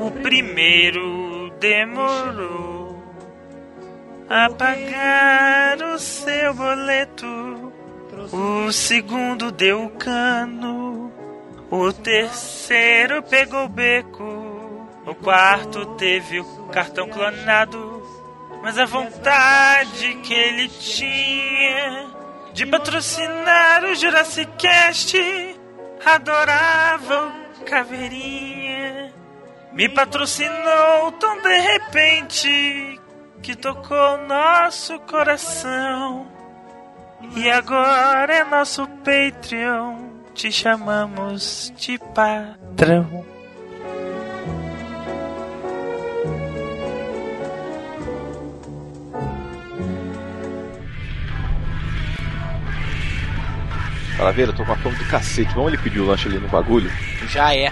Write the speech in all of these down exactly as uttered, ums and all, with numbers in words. O primeiro demorou a pagar o seu boleto. O segundo deu o cano. O terceiro pegou o beco. O quarto teve o cartão clonado. Mas a vontade que ele tinha de patrocinar o Jurassicast adorava o Caveirinha. Me patrocinou tão de repente que tocou nosso coração. E agora é nosso Patreon. Te chamamos de patrão. Fala, Vera, eu tô com a fome do cacete. Vamos ele pedir o lanche ali no bagulho? Já é.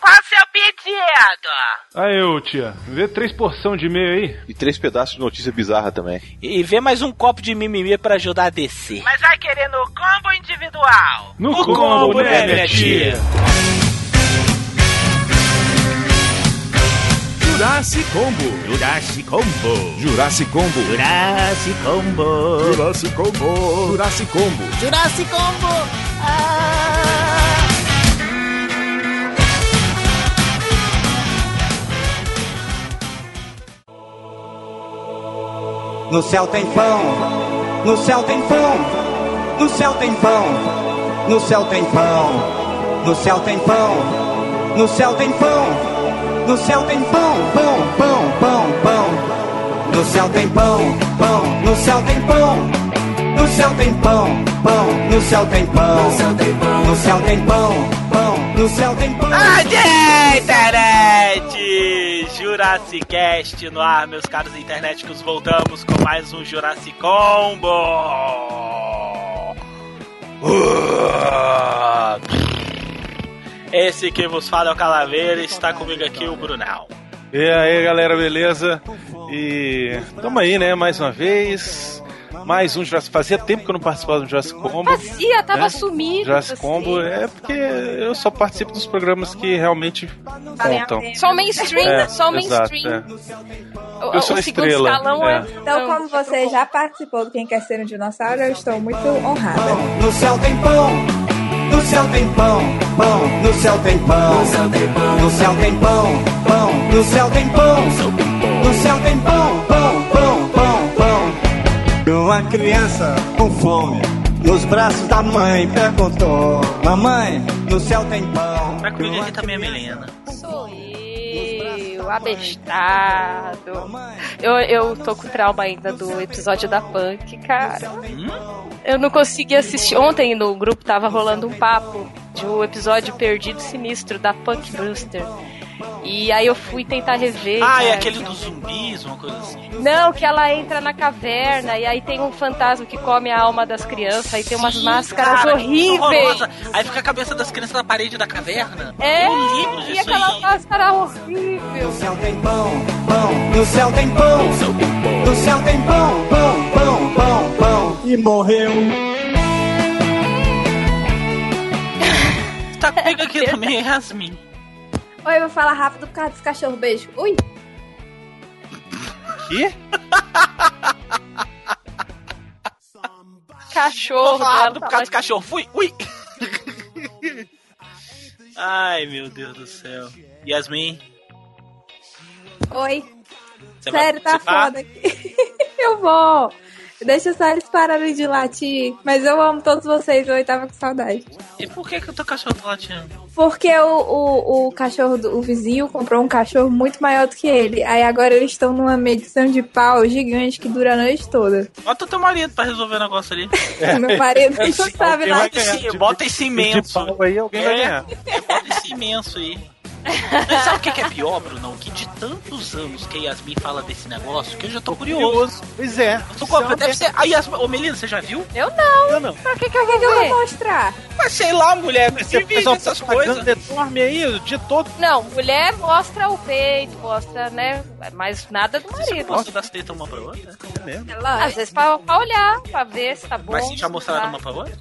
Qual o seu pedido? Ah, eu, tia. Vê três porção de meio aí. E três pedaços de notícia bizarra também. E vê mais um copo de mimimi pra ajudar a descer. Mas vai querer no combo individual? No o combo, combo, né, minha tia? JurassiCombo. JurassiCombo. JurassiCombo. JurassiCombo. JurassiCombo. JurassiCombo. JurassiCombo. Ah! No céu tem pão, no céu tem pão, no céu tem pão, no céu tem pão, no céu tem pão, no céu tem pão, no céu tem pão, pão, pão, pão, pão, no céu tem pão, pão, no céu tem pão, no céu tem pão, pão, no céu tem pão, no céu tem pão, pão, no céu tem pão. Adeus, internet! Jurassicast no ar, meus caros internéticos, voltamos com mais um JurassiCombo. Esse que vos fala é o Calaveira, está comigo aqui o Brunão. E aí, galera, beleza? E tamo aí, né, mais uma vez... Mais um Jurassic... Fazia tempo que eu não participava do JurassiCombo. Fazia, tava né? sumido. JurassiCombo é porque eu só participo dos programas que realmente contam. Só o mainstream, é, só o mainstream. É. Eu sou o estrela. Escalão é. É... Então, como você já participou do Quem Quer Ser um Dinossauro, eu estou muito honrada. No céu tem pão, no céu tem pão, pão, no céu tem pão, no céu tem pão, pão, no céu tem pão, no céu tem pão, pão, pão, pão, pão. Uma criança com fome nos braços da mãe perguntou: mamãe, no céu tem pão. Mas comigo aqui também é Melina. Sou eu, abestado. Eu, eu tô com trauma ainda do episódio da Punk, cara. Hum? Eu não consegui assistir. Ontem no grupo tava rolando um papo de um episódio Perdido Sinistro da Punk Buster. E aí eu fui tentar rever. Ah, é aquele dos zumbis, uma coisa assim. Não, que ela entra na caverna e aí tem um fantasma que come a alma das crianças. Aí tem umas Sim, máscaras cara, horríveis. Aí fica a cabeça das crianças na parede da caverna. É, livro e aquela aí. Máscara horrível. No céu tem pão, pão, no céu tem pão, no céu tem pão, pão, pão, pão, pão. E morreu. Tá comigo aqui também, Yasmin. Oi, eu vou falar rápido por causa desse cachorro beijo. Ui! Que? Cachorro! Vou falar rápido por causa desse cachorro. Fui! Ui! Ai, meu Deus do céu. Yasmin? Oi. Você Sério, tá foda aqui. Eu vou. Deixa só eles pararem de latir. Mas eu amo todos vocês, eu tava com saudade. E por que que o teu cachorro tá latindo? Porque o, o, o cachorro, do, o vizinho comprou um cachorro muito maior do que ele. Aí agora eles estão numa medição de pau gigante que dura a noite toda. Bota o teu marido pra resolver o negócio ali. É. Meu marido é, não sabe nada. Bota esse imenso. De pau aí, alguém é. Vai ganhar. Bota esse imenso aí. Sabe o que, que é pior, Brunão? Que de tantos anos que a Yasmin fala desse negócio, que eu já tô, tô curioso. curioso. Pois é. Eu tô com... Deve mesmo. Ser... A Yasmin... Ô, Melina, você já viu? Eu não. Eu não. Pra que, que eu, que que eu vou mostrar? Mas sei lá, mulher. Você viu essas coisas. Deforme aí o dia todo. Não, mulher mostra o peito, mostra, né? Mas nada do marido. Você mostra das tetas uma pra outra? É mesmo. Ela... Às vezes pra, pra olhar, pra ver se tá bom. Mas já mostraram tá. uma pra outra?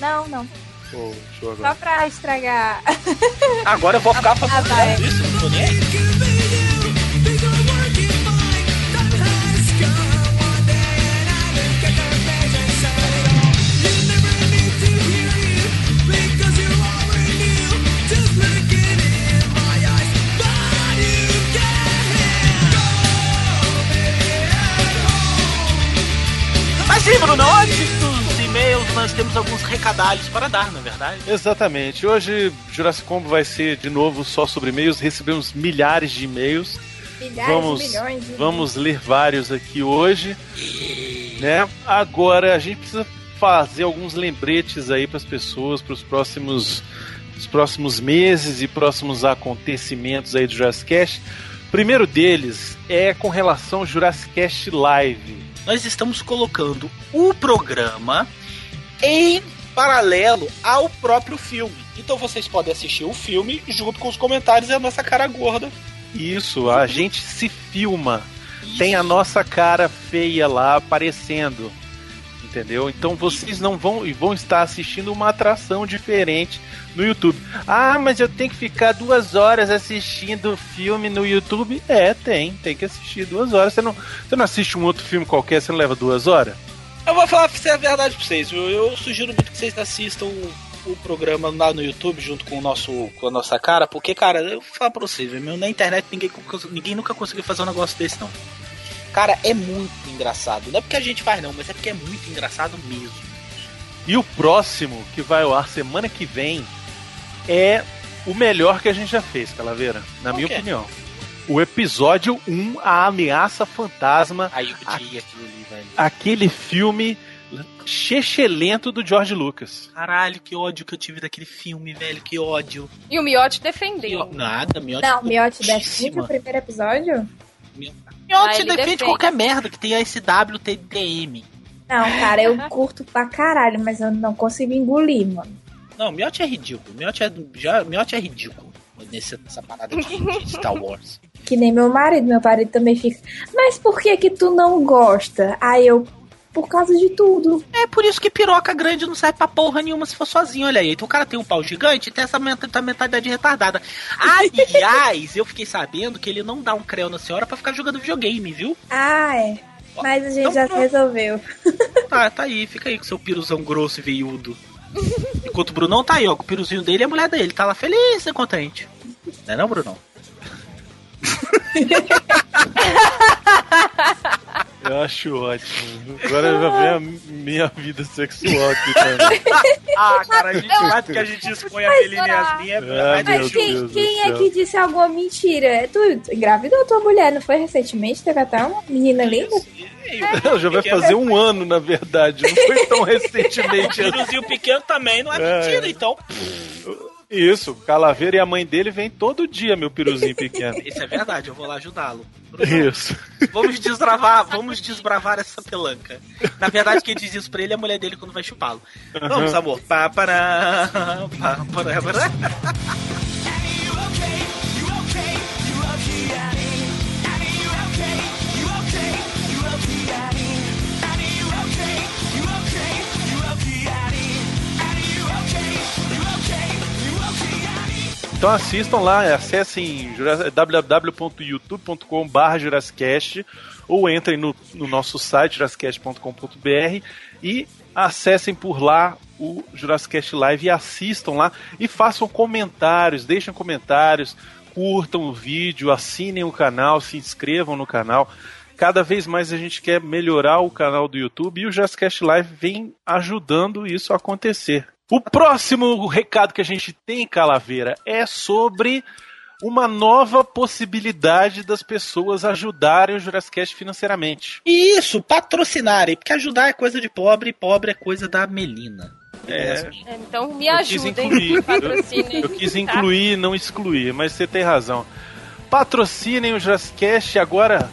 Não, não. Oh, show. Só pra estragar. Agora eu vou ficar pra fazer isso, não tô nem aí. Mas sim, Bruno, antes dos e-mails, nós temos alguns recadalhos para dar, na verdade. Exatamente. Hoje, JurassiCombo vai ser, de novo, só sobre e-mails. Recebemos milhares de e-mails. Milhares, vamos, milhões. De vamos ler vários aqui hoje. Né? Agora, a gente precisa fazer alguns lembretes aí para as pessoas, para os próximos, os próximos meses e próximos acontecimentos aí do JurassiCast. O primeiro deles é com relação ao JurassiCast Live. Nós estamos colocando o programa em paralelo ao próprio filme. Então vocês podem assistir o filme junto com os comentários e a nossa cara gorda. Isso, a gente se filma. Isso. Tem a nossa cara feia lá aparecendo. Entendeu? Então vocês não vão, e vão estar assistindo uma atração diferente no YouTube. Ah, mas eu tenho que ficar duas horas assistindo filme no YouTube? É, tem. Tem que assistir duas horas. Você não, você não assiste um outro filme qualquer, você não leva duas horas? Eu vou falar a verdade pra vocês. Eu, eu sugiro muito que vocês assistam o, o programa lá no YouTube junto com, o nosso, com a nossa cara. Porque, cara, eu vou falar pra vocês. Meu, na internet ninguém, ninguém nunca conseguiu fazer um negócio desse, não. Cara, é muito engraçado. Não é porque a gente faz não, mas é porque é muito engraçado mesmo. E o próximo que vai ao ar semana que vem é o melhor que a gente já fez, Calaveira. Na minha opinião. O episódio um, A Ameaça Fantasma. Aí eu pedi aquilo ali, velho. Aquele filme chechelento do George Lucas. Caralho, que ódio que eu tive daquele filme, velho, que ódio. E o Miotti defendeu. Mio... Nada, Miotti... Não, Miotti defende o primeiro episódio? Miotti. Miotti ah, defende, defende qualquer merda que tenha S W, T D M. Não, cara, eu curto pra caralho, mas eu não consigo engolir, mano. Não, Miotti é ridículo. Miotti é, já, Miotti é ridículo nessa, nessa parada de Star Wars. Que nem meu marido. Meu marido também fica... Mas por que que tu não gosta? Aí eu... Por causa de tudo. É por isso que piroca grande não serve pra porra nenhuma se for sozinho, olha aí. Então o cara tem um pau gigante e tem essa mentalidade retardada. Aliás, eu fiquei sabendo que ele não dá um creu na senhora pra ficar jogando videogame, viu? Ah, é. Mas a gente então, já não. resolveu. Tá, tá aí. Fica aí com seu piruzão grosso e veiudo. Enquanto o Brunão tá aí, ó. Com o piruzinho dele e a mulher dele. Tá lá feliz e contente. Não é não, Brunão? Eu acho ótimo. Agora já vem a minha vida sexual aqui também. Ah, cara, a gente sabe que a gente expõe a Melina e as minhas. Ah, mas quem, quem é que disse alguma mentira? Tu engravidou tua mulher, não foi recentemente? Teve até uma menina linda? É, já vai fazer um ano, na verdade. Não foi tão recentemente. O piruzinho pequeno também não é mentira, é. Então... Isso, Calaveira e a mãe dele vem todo dia, meu piruzinho pequeno. Isso é verdade, eu vou lá ajudá-lo. Bruno, isso. Vamos destravar, vamos desbravar essa pelanca. Na verdade, quem diz isso pra ele é a mulher dele quando vai chupá-lo. Uhum. Vamos, amor. Pá, pará, pá, pará, pará. Então assistam lá, acessem w w w ponto youtube ponto com barra jurassicast ou entrem no, no nosso site jurassicast ponto com ponto b r e acessem por lá o JurassicCast Live e assistam lá e façam comentários, deixem comentários, curtam o vídeo, assinem o canal, se inscrevam no canal. Cada vez mais a gente quer melhorar o canal do YouTube e o JurassicCast Live vem ajudando isso a acontecer. O próximo recado que a gente tem, Calaveira, é sobre uma nova possibilidade das pessoas ajudarem o JurassicCast financeiramente. Isso, patrocinarem, porque ajudar é coisa de pobre e pobre é coisa da Melina. É. Então me ajudem. Eu quis incluir e não excluir, mas você tem razão. Patrocinem o JurassicCast agora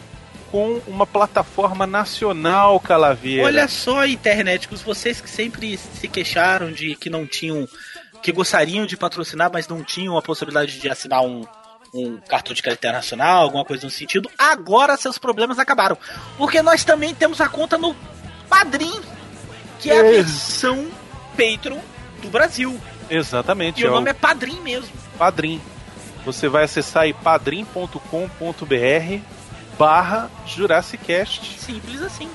com uma plataforma nacional, Calaveira. Olha só, internet, vocês que sempre se queixaram de que não tinham, que gostariam de patrocinar, mas não tinham a possibilidade de assinar um, um cartão de crédito internacional, alguma coisa no sentido, agora seus problemas acabaram. Porque nós também temos a conta no Padrim, que é a versão Patreon do Brasil. Exatamente. E o nome é Padrim mesmo. Padrim. Você vai acessar aí padrim ponto com ponto br barra JurassicCast. Simples assim.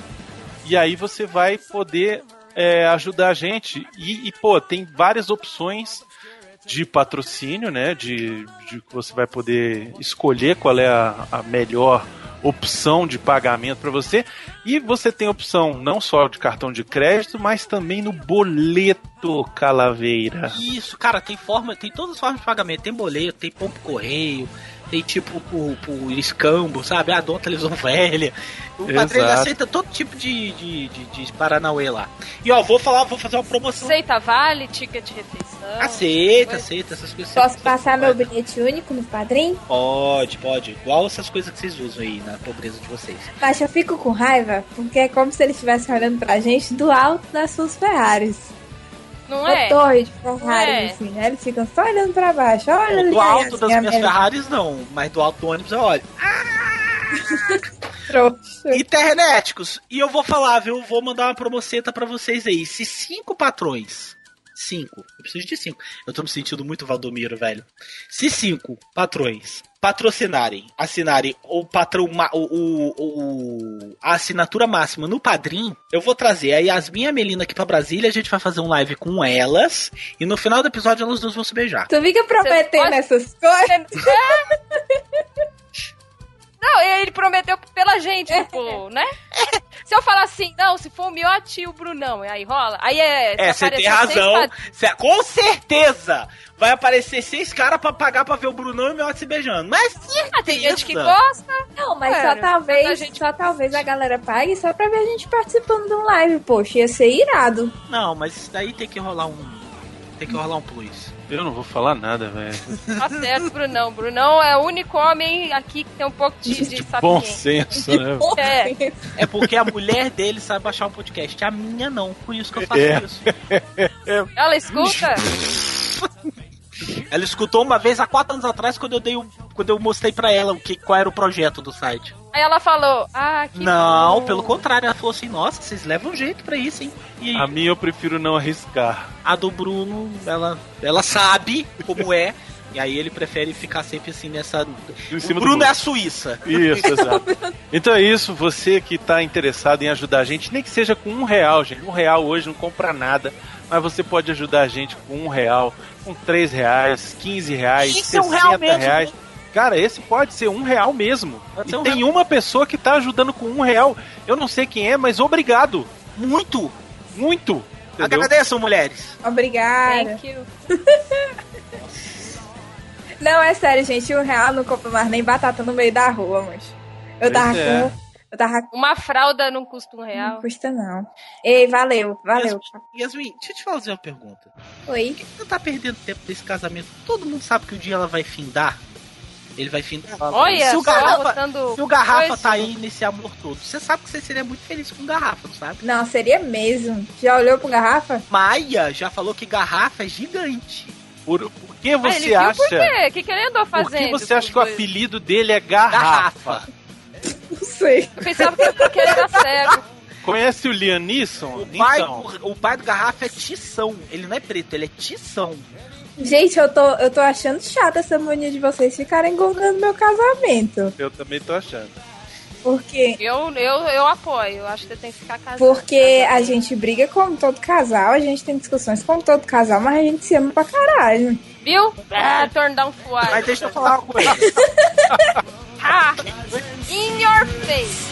E aí você vai poder é, ajudar a gente. E, e, pô, tem várias opções de patrocínio, né? De que você vai poder escolher qual é a, a melhor opção de pagamento para você. E você tem opção não só de cartão de crédito, mas também no boleto, Calaveira. Isso, cara, tem forma, tem todas as formas de pagamento. Tem boleto, tem pombo correio, tem tipo por, por escambo, sabe? Ah, dou uma televisão velha. O Padrim aceita todo tipo de, de, de, de paranauê lá. E ó, vou falar, vou fazer uma promoção. Aceita vale, ticket de refeição. Aceita, coisa. aceita essas coisas. Posso passar meu bilhete único no Padrim? Pode, pode. Igual essas coisas que vocês usam aí na pobreza de vocês. Mas eu fico com raiva porque é como se ele estivesse olhando pra gente do alto das suas Ferraris. Não uma é? torre de Ferrari, é. assim, né? Eles ficam só olhando pra baixo. Olha ali, do alto assim, das minhas mesma. Ferraris, não. Mas do alto do ônibus eu olho. Ah! Internéticos. E eu vou falar, viu? Vou mandar uma promoceta pra vocês aí. Se cinco patrões... Cinco. Eu preciso de cinco. Eu tô me sentindo muito Valdomiro, velho. Se cinco patrões patrocinarem, assinarem o patrão, o, o, o, a assinatura máxima no Padrim, eu vou trazer a Yasmin e a Melina aqui pra Brasília, a gente vai fazer um live com elas, e no final do episódio elas duas vão se beijar. Tu fica prometendo pode... essas coisas? É. Não, ele prometeu pela gente, tipo, né? Se eu falar assim, não, se for o Miotti e o Brunão, aí rola. Aí é... É, você tem razão. Cê, com certeza vai aparecer seis caras pra pagar pra ver o Brunão e o Miotti se beijando. Mas certeza. Tem gente que gosta. Não, mas é, só talvez a gente... só talvez a galera pague só pra ver a gente participando de um live. Poxa, ia ser irado. Não, mas isso daí tem que rolar um... Tem que rolar um plus. Eu não vou falar nada, velho. Tá certo, Brunão. Brunão é o único homem aqui que tem um pouco de, de, de bom senso, né? É. é porque a mulher dele sabe baixar um podcast. A minha não. Por isso que eu faço é. isso. Ela escuta? Ela escutou uma vez há quatro anos atrás quando eu, dei um, quando eu mostrei pra ela o que, qual era o projeto do site. Aí ela falou, ah, que Não, bom. Pelo contrário, ela falou assim, nossa, vocês levam jeito pra isso, hein? E a minha eu prefiro não arriscar. A do Bruno, ela, ela sabe como é, e aí ele prefere ficar sempre assim nessa... O Bruno é a Suíça. Isso, exato. Então é isso, você que tá interessado em ajudar a gente, nem que seja com um real, gente. Um real hoje não compra nada. Mas você pode ajudar a gente com um real, com três reais, quinze reais, sessenta real reais. Cara, esse pode ser um real mesmo. E um tem real. Uma pessoa que tá ajudando com um real. Eu não sei quem é, mas obrigado. Muito. Muito. Entendeu? Agradeçam, mulheres. Obrigada. Thank you. Não, é sério, gente. Um real não compra mais nem batata no meio da rua, mas eu pois tava é. com... Tava... Uma fralda não custa um real. Não custa, não. Ei, valeu, valeu. Yasmin, deixa eu te fazer uma pergunta. Oi? Por que você tá perdendo tempo desse casamento? Todo mundo sabe que o dia ela vai findar. Ele vai findar. Olha, se o Garrafa, botando... se o Garrafa tá aí nesse amor todo, você sabe que você seria muito feliz com o Garrafa, não sabe? Não, seria mesmo. Já olhou pro Garrafa? Maia já falou que Garrafa é gigante. Por, por que você ah, acha... Por quê? Que que ele andou fazendo? Por que você acha que dois? O apelido dele é Garrafa? Garrafa. Não sei. Eu pensava que porque ele era cego. Conhece o Lianisson? O, então. o, o pai do Garrafa é Tição. Ele não é preto, ele é Tição. Gente, eu tô, eu tô achando chato essa mania de vocês ficarem engordando meu casamento. Eu também tô achando. Porque... Eu, eu, eu apoio, eu acho que tem que ficar casado. Porque a gente briga como todo casal, a gente tem discussões como todo casal, mas a gente se ama pra caralho. Viu? Ah, tornar um fuado. Mas deixa eu falar uma coisa. Ha! In your face!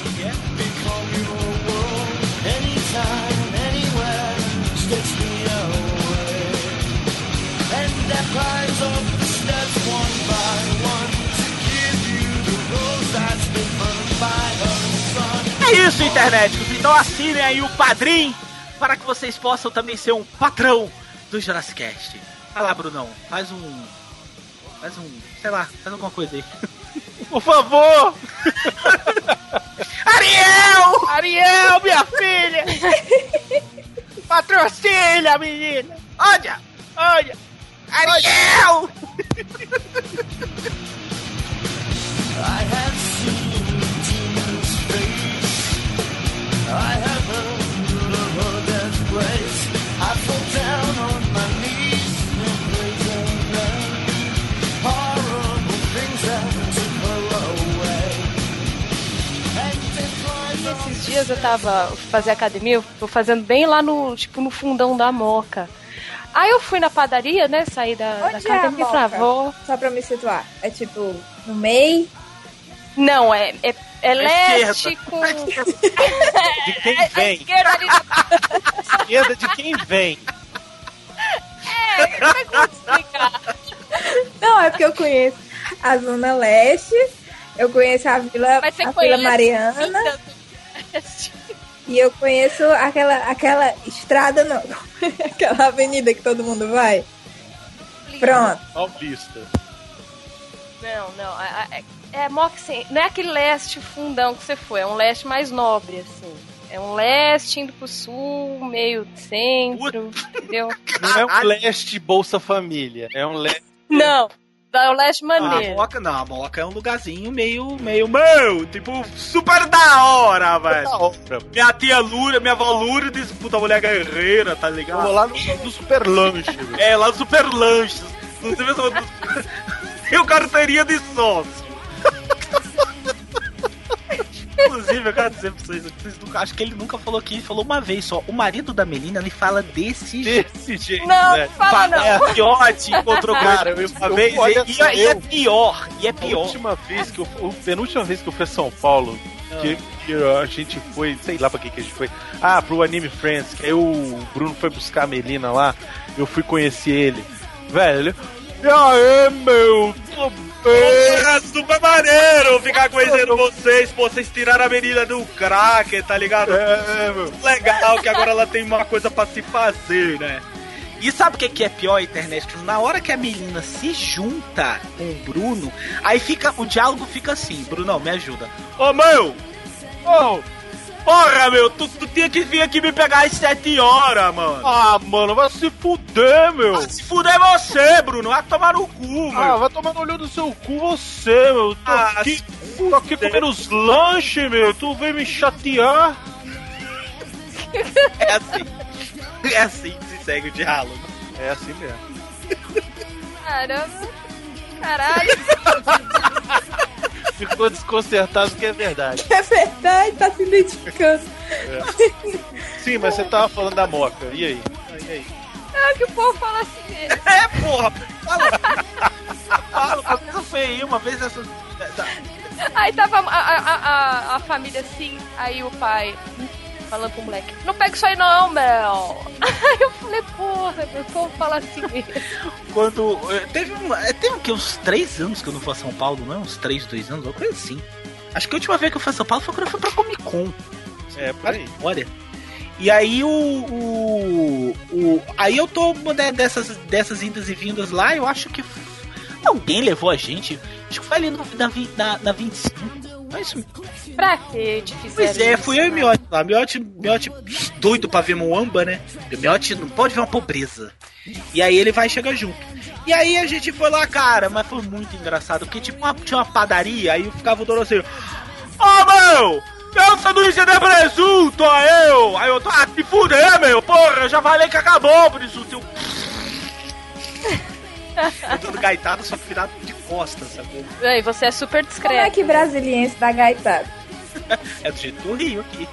É isso, internet! Então assinem aí o Padrim para que vocês possam também ser um patrão do Jurassicast. Vai lá, Brunão, faz um... faz um... sei lá, faz alguma coisa aí. Por favor! Ariel! Ariel, minha filha! Patrocina, menina! Olha! Olha! Ariel! I have seen demons face. I have heard of her death grace. I fall down on my knees and pray for her. Horrible things happen to her away. And esses dias eu tava fazendo academia, eu tô fazendo bem lá no, tipo, no fundão da Mooca. Aí eu fui na padaria, né, saí da, da academia e falei, vou... Só pra me situar, é tipo, no meio... Não, é, é, é leste com... De quem é, vem. Esquerda, ali... esquerda de quem vem. É, como é que eu vou explicar? Não, é porque eu conheço a Zona Leste, eu conheço a Vila, a Vila Mariana. E eu conheço aquela, aquela estrada, não, aquela avenida que todo mundo vai. Pronto. Paulista. Não, não, é... É, Moxie, não é aquele leste fundão que você foi, é um leste mais nobre, assim. É um leste indo pro sul, meio centro, Puta. Entendeu? Não é um leste Bolsa Família, é um leste... Não, é um leste maneiro. A Mooca, não, a Mooca é um lugarzinho meio, meio, meu, tipo, super da hora, velho. Minha tia Lura, minha avó Lura, disse, puta, mulher guerreira, tá ligado? Eu vou lá no, no Super Lanche. É, lá no Super Lanche. Não sei se eu carteirinha de sócio. Inclusive, eu quero dizer pra vocês, vocês nunca, acho que ele nunca falou aqui, ele falou uma vez só. O marido da Melina, ele fala desse, desse jeito. Não, né? Fala não. É, a Miotti encontrou cara eu, uma eu, vez e, e, e é pior, e é pior. A última vez que eu, a penúltima vez que eu fui a São Paulo, que, que a gente foi, sei lá pra que que a gente foi. Ah, pro Anime Friends, que aí o Bruno foi buscar a Melina lá, eu fui conhecer ele. Velho, e aí, meu... É super maneiro ficar conhecendo vocês, pô, vocês tiraram a menina do cracker, tá ligado? É, meu. Legal que agora ela tem uma coisa pra se fazer, né? E sabe o que é pior, internet? Na hora que a menina se junta com o Bruno, aí fica, o diálogo fica assim, Brunão, me ajuda. Ô, meu! Ô! Porra, meu, tu, tu tinha que vir aqui me pegar às sete horas, mano. Ah, mano, vai se fuder, meu. Vai se fuder você, Bruno. Vai tomar no cu, meu. Ah, vai tomar no olho do seu cu você, meu. Tô ah, aqui, tô aqui comendo os lanches, meu. Tu vem me chatear. É assim. É assim que se segue o diálogo. É assim mesmo. Caramba. Caralho. Ficou desconcertado que é verdade. É verdade, tá se identificando. É. Sim, mas você tava falando da Mooca. E aí? E aí? É que o povo fala assim mesmo. É, porra! Fala, uma vez eu fui aí, uma vez essa. Aí tava a, a, a, a família assim, aí o pai falando pro moleque, não pega isso aí não, Mel. Aí eu falei, porra, meu povo fala assim mesmo. Quando... Teve um... Teve o quê? Uns três anos que eu não fui a São Paulo, não é? Uns três, dois anos, alguma coisa assim. Acho que a última vez que eu fui a São Paulo foi quando eu fui pra Comic Con. É, por aí. Olha. E aí o... o, o aí eu tô, né, dessas, dessas indas e vindas lá, eu acho que... Alguém levou a gente. Acho que foi ali no, na, na, na vinte e cinco. Mas... Pra que te fizeram? Pois é, fui eu e Miotti lá. Miotti, Miotti doido pra ver Moamba, né? Miotti não pode ver uma pobreza. E aí ele vai chegar junto. E aí a gente foi lá, cara, mas foi muito engraçado. Porque tipo, uma, tinha uma padaria, aí ficava o dono assim, ô oh, meu! Eu sanduíche de presunto, aí eu! Aí eu tô, ah, se fuder, meu! Porra, já falei que acabou o presunto. Eu... eu tô gaitado, só virado de costas, sabe? E você é super discreto. Como é que brasiliense dá gaitado? É do jeito do Rio aqui.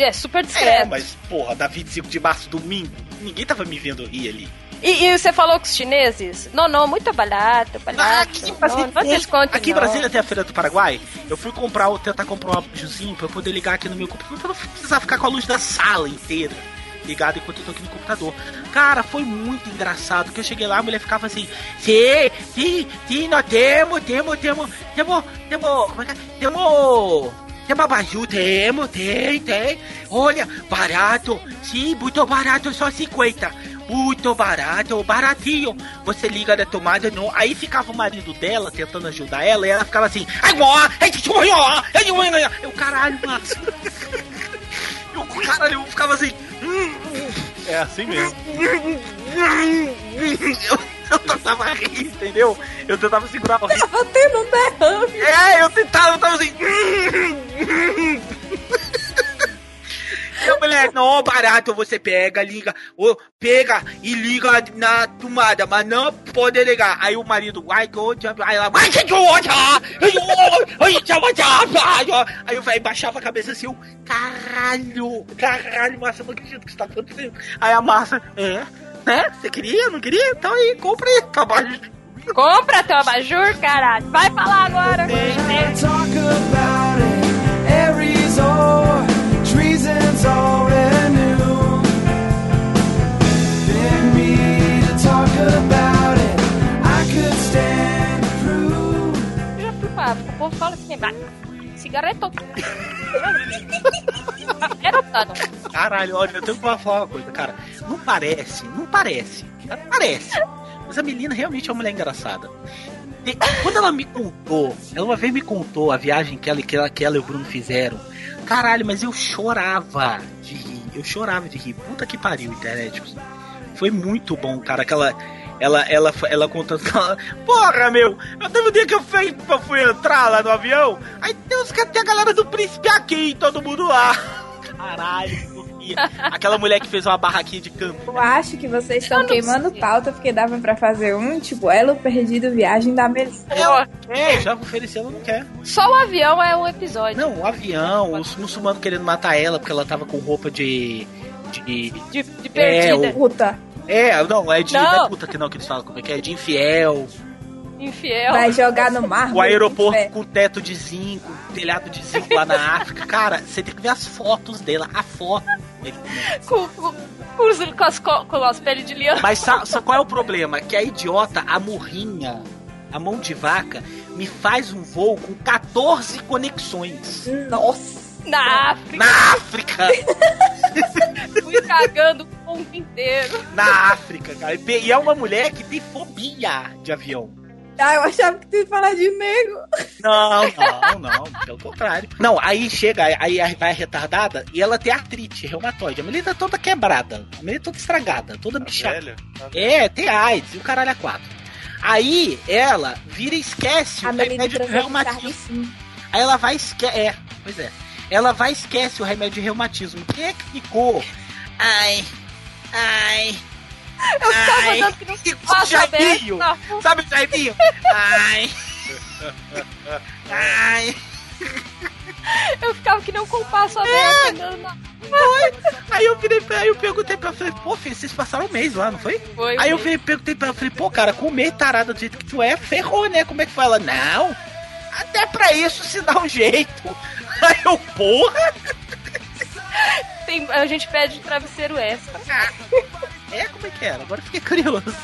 É super discreto. É, mas porra, da vinte e cinco de março, domingo, ninguém tava me vendo rir ali. E, e você falou com os chineses? Não, não, muito abalado, abalado. Ah, aqui em Brasília, não, não aqui em Brasília tem a Feira do Paraguai. Eu fui comprar, tentar comprar um abajuzinho pra eu poder ligar aqui no meu computador, pra não precisar ficar com a luz da sala inteira ligado enquanto eu tô aqui no computador. Cara, foi muito engraçado, que eu cheguei lá, a mulher ficava assim, sim, sim, sim, nós temos, temos, temos, temos, temos, como é que é? Temos É babaju, temos, tem, tem. Olha, barato. Sim, muito barato, só cinquenta. Muito barato, baratinho. Você liga na tomada, não. Aí ficava o marido dela tentando ajudar ela e ela ficava assim. Ai, ó, é de morrer, ó. É de morrer, ó. Eu, caralho, mano. Eu, caralho, eu ficava assim. É assim mesmo. Eu, eu tentava rir, entendeu? Eu tentava segurar o riso. Tava tendo um derrame. É, eu tentava, eu tava assim. Eu falei, não, barato, você pega, liga, ou pega e liga na tomada, mas não pode ligar. Aí o marido, ai, go, aí ela, vai, que outra! Aí o velho baixava a cabeça assim, eu, caralho, caralho, Márcia, não acredito que isso tá acontecendo. Aí a Márcia, é, né? Você queria, não queria? Então aí, compra aí, tá baixo. Compra teu abajur, caralho. Vai falar agora. Eu já fui pra África, o povo fala assim, vai, cigarretou. Era dado. Caralho, olha, eu tenho que falar uma coisa, cara. Não parece, não parece, não parece. Mas a Melina realmente é uma mulher engraçada. E quando ela me contou, ela uma vez me contou a viagem que ela, que ela, que ela e o Bruno fizeram. Caralho, mas eu chorava de rir. Eu chorava de rir. Puta que pariu, internet. Foi muito bom, cara. Aquela. Ela, ela, ela contando. Ela, porra, meu! Eu teve um dia que eu fui, eu fui entrar lá no avião. Aí Deus, que até a galera do Príncipe aqui, todo mundo lá. Caralho. Aquela mulher que fez uma barraquinha de campo. Eu acho que vocês estão queimando pauta, porque dava pra fazer um, tipo, Elo Perdido, viagem da Melina. É, é, já ofereci, ela não quer. Só o avião é um episódio. Não, o avião, os muçulmanos querendo matar ela, porque ela tava com roupa de... De, de, de perdida. É, o, puta. É, não, é de... Não. Não é puta que não, que eles falam, como é que é? De infiel. Infiel. Vai jogar no mar. O aeroporto é. Com teto de zinco, telhado de zinco lá na África. Cara, você tem que ver as fotos dela, a foto. Com, com, com, as, com as peles de leão. Mas sabe, sabe qual é o problema? Que a idiota, a morrinha, a mão de vaca, me faz um voo com catorze conexões. Nossa! Na África! Na África! Fui cagando o mundo inteiro. Na África, cara. E é uma mulher que tem fobia de avião. Ah, eu achava que tu ia falar de negro. Não, não, não. Pelo contrário. Não, aí chega, aí vai retardada e ela tem artrite reumatoide. A Melina tá toda quebrada. A Melina tá toda estragada, toda bichada. É, tem AIDS e o caralho a quatro. Aí ela vira e esquece o remédio de reumatismo. Aí ela vai esquece... É, pois é. Ela vai e esquece o remédio de reumatismo. Quem é que ficou? Ai, ai... Eu tava dando que não se passa aberto. Sabe o Jaiminho? Ai. Ai. Eu ficava que não com o passo aberto. É. Na... Aí eu virei, aí eu perguntei pra ela, falei, pô, filho, vocês passaram um mês lá, não foi? Foi. Aí eu virei, perguntei pra ela, falei, pô, cara, com o meio tarada do jeito que tu é, ferrou, né? Como é que foi? Ela, não, até pra isso se dá um jeito. Aí eu, porra. Tem, a gente pede um travesseiro extra. É, como é que era? Agora eu fiquei curioso.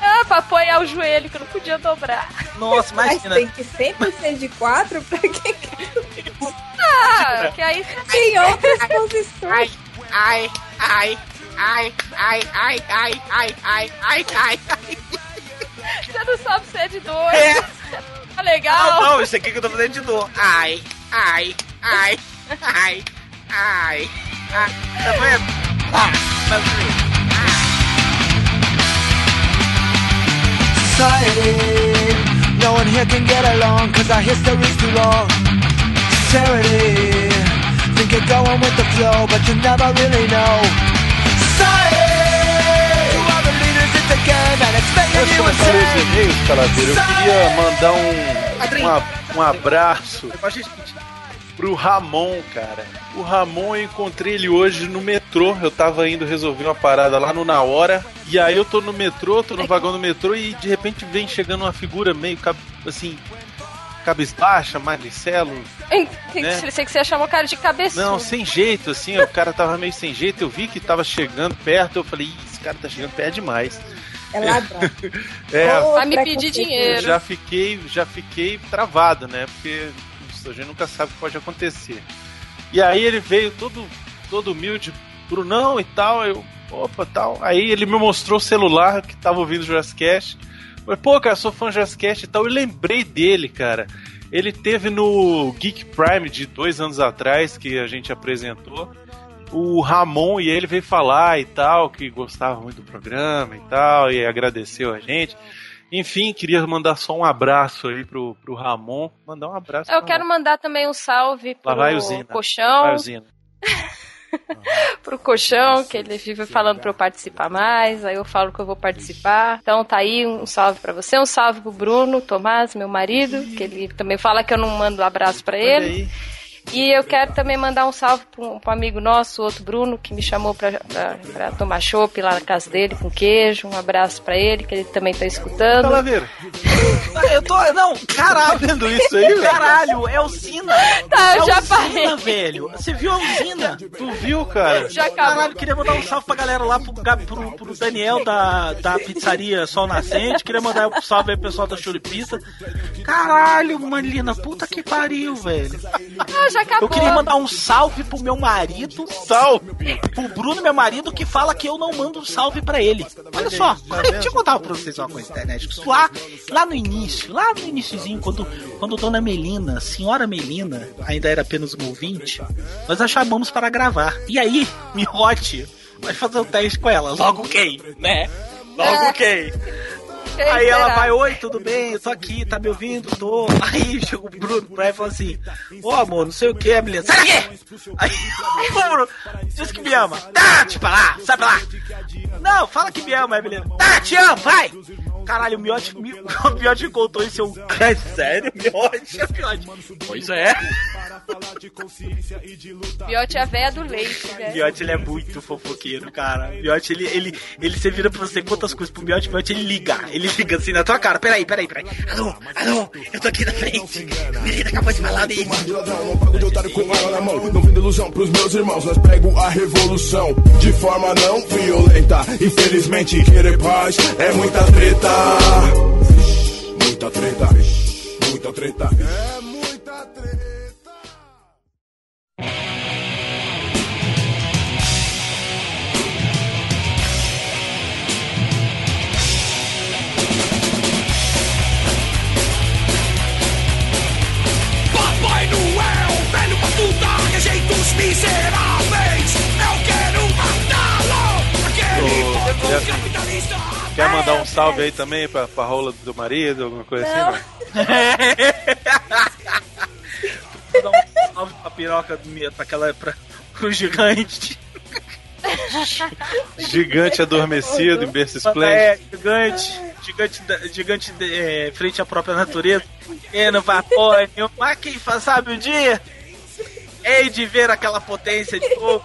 Ah, pra apoiar o joelho, que eu não podia dobrar. Nossa, imagina. Mas tem que sempre ser de quatro pra quem quer. Ah, que aí tem outras posições. Ai, ai, ai, ai, ai, ai, ai, ai, ai, ai, ai. Você não sabe se é de dor. É. Tá legal. Não, não, isso aqui que eu tô fazendo de dor. Ai, ai, ai, ai. Ai, ai, tá vendo? Ah, tá vendo? Society, no one here can get along, cause our history's too long. Sincerity, think you're going with the flow, but you never really know. Society, who are the leaders in the game, and it's making you insane. Eu queria mandar um, um, um abraço pro Ramon, cara. O Ramon, eu encontrei ele hoje no metrô. Eu tava indo resolver uma parada lá no Na Hora. E aí eu tô no metrô, tô no vagão do metrô. E de repente vem chegando uma figura meio assim, cabisbaixa, magricelo. Né? Sei que você chamou o cara de cabeçudo. Não, sem jeito, assim. O cara tava meio sem jeito. Eu vi que tava chegando perto. Eu falei, esse cara tá chegando perto demais. É ladrão. É, vai me pedir dinheiro. Eu já fiquei, já fiquei travado, né? Porque... a gente nunca sabe o que pode acontecer. E aí ele veio todo, todo humilde, Brunão e tal, eu, opa, tal. Aí ele me mostrou o celular que tava ouvindo o Jurassicast. Falei, pô, cara, sou fã do Jurassicast e tal. E lembrei dele, cara. Ele teve no Geek Prime de dois anos atrás, que a gente apresentou, o Ramon, e ele veio falar e tal, que gostava muito do programa e tal, e agradeceu a gente. Enfim, queria mandar só um abraço aí pro, pro Ramon. Mandar um abraço. Eu quero Ramon. Mandar também um salve pro Colchão. Pro Colchão, nossa, que ele vive falando para eu participar mais, aí eu falo que eu vou participar. Então tá aí, um salve para você, um salve pro Bruno Tomás, meu marido, que ele também fala que eu não mando abraço para ele. Aí. E eu quero também mandar um salve para um amigo nosso, outro Bruno, que me chamou para tomar chopp lá na casa dele com queijo. Um abraço para ele, que ele também tá escutando. Calaveira. Eu tô, não, caralho, tá vendo isso aí? Caralho, é o Sina. Tá, eu é já parei. Velho. Você viu a usina? Tu viu, cara? Já acabou. Caralho, queria mandar um salve pra galera lá, pro, pro, pro Daniel da, da pizzaria Sol Nascente. Queria mandar um salve aí pro pessoal da Churipista. Caralho, Melina, puta que pariu, velho. Ah, já acabou. Eu queria mandar um salve pro meu marido. Salve! Pro Bruno, meu marido, que fala que eu não mando um salve pra ele. Olha só, deixa eu contar pra vocês uma coisa, internet. Lá, lá no início, lá no iniciozinho, quando, quando Dona Melina, Senhora Melina, ainda era apenas uma ouvinte, nós a chamamos para gravar. E aí, Miotti vai fazer um teste com ela. Logo quem, né? Logo quem? Quem aí será? Ela vai, oi, tudo bem? Eu tô aqui, tá me ouvindo? Tô. Aí chega o Bruno pra ela e fala assim, ô oh, amor, não sei o que, é beleza. Sai daqui! Aí o Bruno diz que me ama. Tá, tipo lá, sai pra lá. Não, fala que me ama, é beleza. Tá, te amo, vai! Caralho, o Miotti me, o Miotti contou isso. Eu, é sério, Miotti? Miotti? Pois é. Miotti é a véia do leite, né? Miotti, ele é muito fofoqueiro, cara. Miotti, ele, ele, ele se vira pra você quantas coisas pro Miotti, Miotti, ele liga. Ele liga assim na tua cara. Peraí, peraí, peraí. Alô, alô, eu tô aqui na frente. Menina acabou de falar dele. Não vendo ilusão pros meus irmãos. Nós pego a revolução de forma não violenta. Infelizmente, querer paz é muita treta. Muita treta, muita treta, é muita treta. Papai Noel, velho pra tudo, rejeitos miseráveis. Eu quero matá-lo, aquele povo capitalista. Quer mandar um salve aí também pra, pra rola do teu marido, alguma coisa não. Assim? Não? Vou dar um salve pra piroca do medo, pra aquela, pra, pro gigante. Gigante adormecido em berço esplêndido. É, gigante, gigante, gigante é, frente à própria natureza. É, não vai porra nenhuma. Mas quem sabe um dia, hei de ver aquela potência de fogo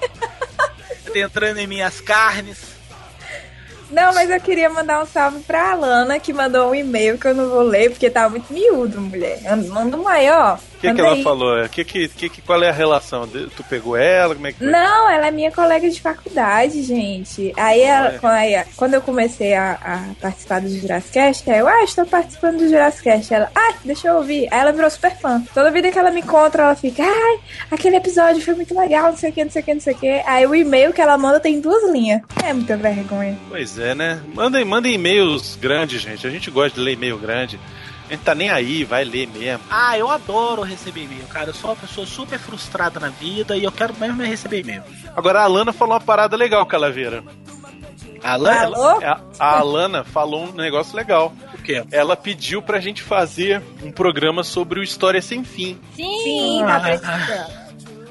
entrando em minhas carnes. Não, mas eu queria mandar um salve pra Alana, que mandou um e-mail que eu não vou ler, porque tava muito miúdo, mulher. Manda um maior. O que, que ela falou? Que, que, que, qual é a relação? Tu pegou ela? Como é que foi? Não, ela é minha colega de faculdade, gente. Aí, ela, aí quando eu comecei a, a participar do Jurassicast, aí eu, ah, estou participando do Jurassicast. Ela, ah, deixa eu ouvir. Aí ela virou super fã. Toda vida que ela me encontra, ela fica, ai, aquele episódio foi muito legal, não sei o que, não sei o que, não sei o que. Aí o e-mail que ela manda tem duas linhas. É muita vergonha. Pois é, né? Mandem, mandem e-mails grandes, gente. A gente gosta de ler e-mail grande. A gente tá nem aí, vai ler mesmo. Ah, eu adoro receber e-mail, cara. Eu sou uma pessoa super frustrada na vida e eu quero mesmo receber e-mail. Agora a Alana falou uma parada legal, Calaveira. A Alana, ela, a Alana falou um negócio legal. O quê? Ela pediu pra gente fazer um programa sobre o História Sem Fim. Sim, tá ah.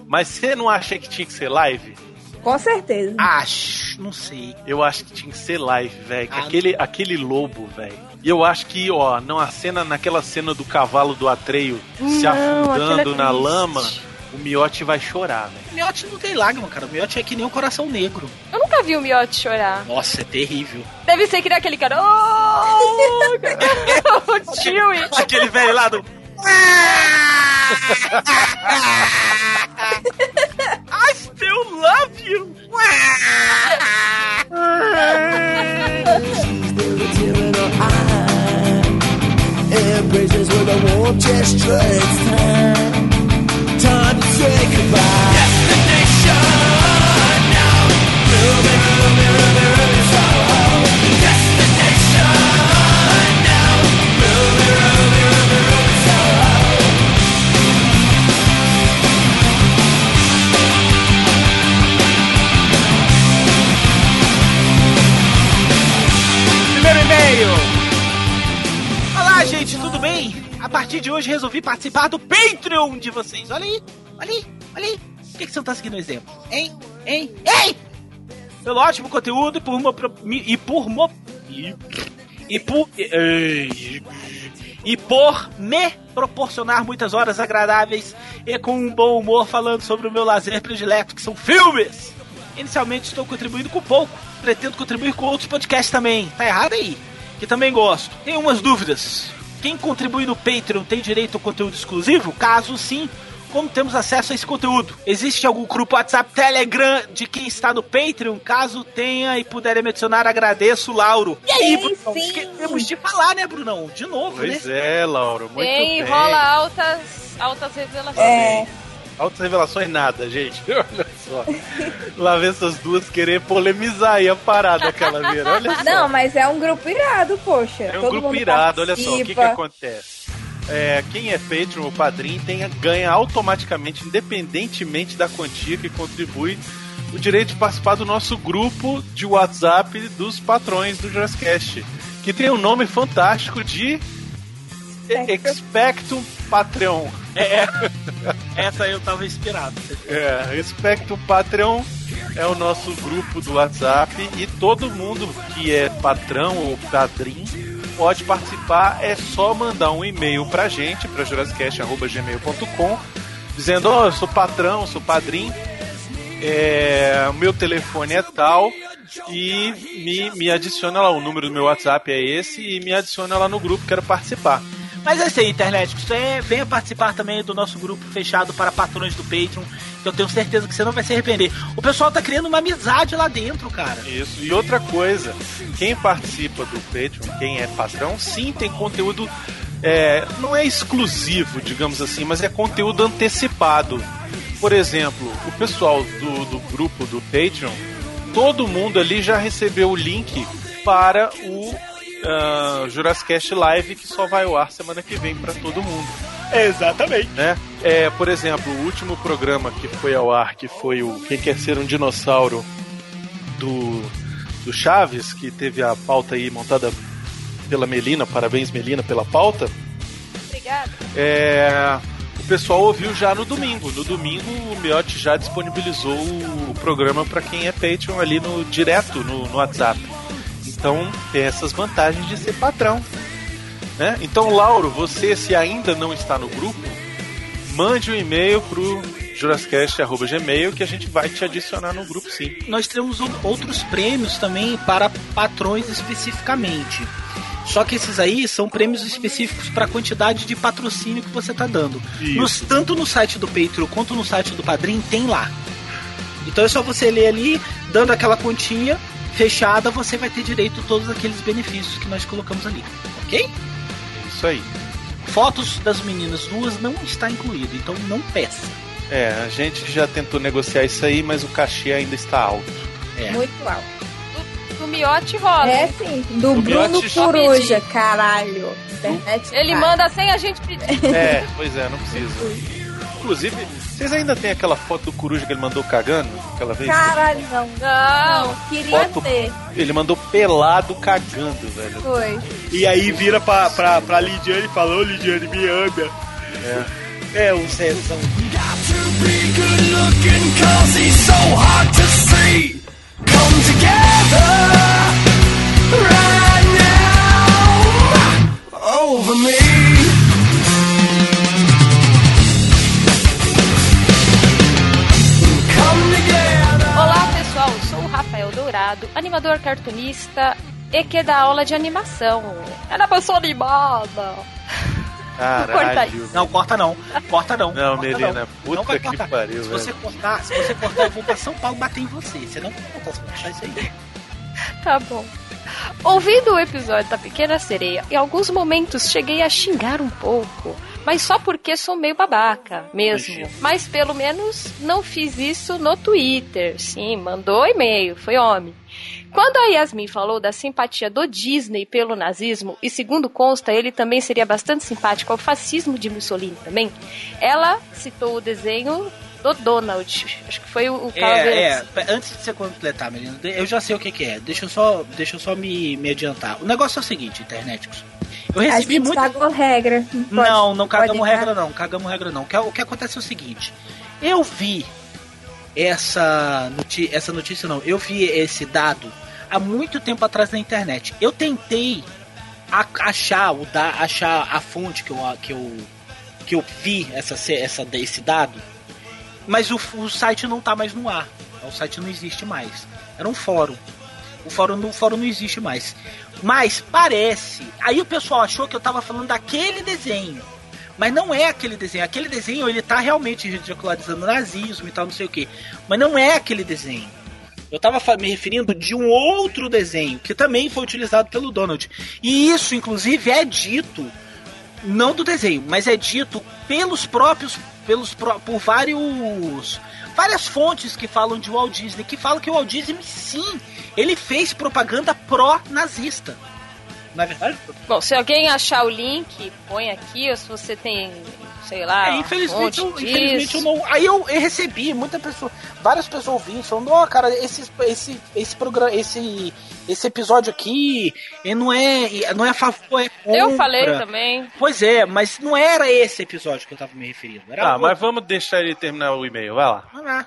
Mas você não acha que tinha que ser live? Com certeza. Acho, não sei. Eu acho que tinha que ser live, velho. Ah, aquele, aquele lobo, velho. E eu acho que, ó, não, a cena, naquela cena do cavalo do Atreio não, se afundando na lama, o Miotti vai chorar, velho. O Miotti não tem lágrima, cara. O Miotti é que nem um coração negro. Eu nunca vi o Miotti chorar. Nossa, é terrível. Deve ser que nem aquele cara. Oh, cara. O tio. Aquele velho lá do. I still love you. Embraces with a warm gesture, it's time. Hoje resolvi participar do Patreon de vocês. Olha aí, olha aí, olha aí. Por que, que você não tá seguindo o exemplo? Hein? Hein? Hein? Pelo ótimo conteúdo e por... Mo, e por... Mo, e, e por... E, e por me proporcionar muitas horas agradáveis e com um bom humor falando sobre o meu lazer predileto, que são filmes. Inicialmente estou contribuindo com pouco. Pretendo contribuir com outros podcasts também. Tá errado aí? Que também gosto. Tenho umas dúvidas. Quem contribui no Patreon tem direito a conteúdo exclusivo? Caso sim, como temos acesso a esse conteúdo? Existe algum grupo WhatsApp, Telegram de quem está no Patreon? Caso tenha e puderem me adicionar, agradeço, Lauro. E aí, Brunão? Esquecemos de falar, né, Brunão? De novo, pois né? Pois é, Lauro, muito bem. E rola altas, altas revelações. É. Altas revelações nada, gente. Olha só. Lá vem essas duas querer polemizar aí a parada, Calaveira. Olha só. Não, mas é um grupo irado, poxa. É um Todo grupo irado, participa. Olha só. O que que acontece? É, quem é Patreon ou Padrim tem, ganha automaticamente, independentemente da quantia que contribui, o direito de participar do nosso grupo de WhatsApp dos patrões do JurassiCast, que tem um nome fantástico de... Expecto Patreon. É. Essa eu tava inspirado. É, Expecto Patreon é o nosso grupo do WhatsApp e todo mundo que é patrão ou padrim pode participar. É só mandar um e-mail pra gente, pra jurassicast arroba gmail ponto com, dizendo: ó, oh, eu sou patrão, sou padrim, é, o meu telefone é tal. E me, me adiciona lá, o número do meu WhatsApp é esse, e me adiciona lá no grupo, quero participar. Mas é isso aí, internet, você venha participar também do nosso grupo fechado para patrões do Patreon, que eu tenho certeza que você não vai se arrepender. O pessoal tá criando uma amizade lá dentro, cara. Isso, e outra coisa, quem participa do Patreon, quem é patrão, sim, tem conteúdo, é, não é exclusivo, digamos assim, mas é conteúdo antecipado. Por exemplo, o pessoal do, do grupo do Patreon, todo mundo ali já recebeu o link para o uh, JurassiCast Live, que só vai ao ar semana que vem para todo mundo. Exatamente. Né? É, por exemplo, o último programa que foi ao ar, que foi o Quem Quer Ser um Dinossauro do, do Chaves, que teve a pauta aí montada pela Melina. Parabéns, Melina, pela pauta. Obrigada. É... O pessoal ouviu já no domingo. No domingo o Miotti já disponibilizou o programa para quem é Patreon ali no direto, no, no WhatsApp. Então tem essas vantagens de ser patrão, né? Então, Lauro, você, se ainda não está no grupo, mande um e-mail pro jurassicast arroba gmail que a gente vai te adicionar no grupo, sim. Nós temos outros prêmios também para patrões especificamente. Só que esses aí são prêmios específicos para a quantidade de patrocínio que você tá dando. Nos, tanto no site do Patreon quanto no site do Padrim, tem lá. Então é só você ler ali, dando aquela continha fechada, você vai ter direito a todos aqueles benefícios que nós colocamos ali. Ok? É isso aí. Fotos das meninas nuas não está incluído, então não peça. É, a gente já tentou negociar isso aí, mas o cachê ainda está alto. É. Muito alto. Do Miotti rola. É, sim. Do, do Bruno Coruja, caralho. Internet, ele cara. Manda sem a gente pedir. É, pois é, não precisa. Inclusive, vocês ainda tem aquela foto do Coruja que ele mandou cagando? Aquela vez? Caralho, não. Não, não queria foto, ter. Ele mandou pelado cagando, velho. Foi. E aí vira pra, pra, pra Lidiane e fala: ô, Lidiane, me ama. É. É um sessão. Come together right now over me. Come together. Olá, pessoal, sou o Rafael Dourado, animador, cartunista e que dá aula de animação. Era a pessoa animada. Caralho. Não, corta não. Corta não. Não, corta Melina, não. Puta não vai que cortar. Pariu, se velho. Você cortar, se você cortar, eu vou pra São Paulo bater em você. Você não vai cortar, você vai deixar isso aí. Tá bom. Ouvindo o episódio da Pequena Sereia, em alguns momentos cheguei a xingar um pouco. mas só porque sou meio babaca mesmo. Ixi. Mas pelo menos não fiz isso no Twitter. Sim, mandou e-mail, foi homem. Quando a Yasmin falou da simpatia do Disney pelo nazismo, e segundo consta, ele também seria bastante simpático ao fascismo de Mussolini também, ela citou o desenho do Donald. Acho que foi o Calaveira. É, é, antes de você completar, Melina, eu já sei o que, que é. Deixa eu só, deixa eu só me, me adiantar. O negócio é o seguinte, internéticos. Eu recebi a gente muito... cagou regra. Não, não, não cagamos regra não, cagamos regra não. O que, o que acontece é o seguinte, eu vi essa notícia, essa notícia não, eu vi esse dado há muito tempo atrás na internet. Eu tentei achar, o da, achar a fonte que eu, que eu, que eu vi essa, essa, esse dado, mas o, o site não tá mais no ar. O site não existe mais. Era um fórum. O fórum, o fórum não existe mais. Mas parece... Aí o pessoal achou que eu tava falando daquele desenho. Mas não é aquele desenho. Aquele desenho, ele tá realmente ridicularizando o nazismo e tal, não sei o quê. Mas não é aquele desenho. Eu tava me referindo de um outro desenho, que também foi utilizado pelo Donald. E isso, inclusive, é dito... Não do desenho, mas é dito pelos próprios... Pelos, por vários, várias fontes que falam de Walt Disney, que falam que o Walt Disney, sim, ele fez propaganda pró-nazista. Não é verdade? Bom, se alguém achar o link, põe aqui, ou se você tem, sei lá, é, infelizmente, eu, infelizmente eu não... Aí eu, eu recebi muita pessoa, várias pessoas ouvindo, falando, ó, oh, cara, esse, esse, esse programa, esse... Esse episódio aqui não é, não é a favor, é contra. Eu falei também. Pois é, mas não era esse episódio que eu tava me referindo. Era ah, mas vamos deixar ele terminar o e-mail, vai lá. Vai lá.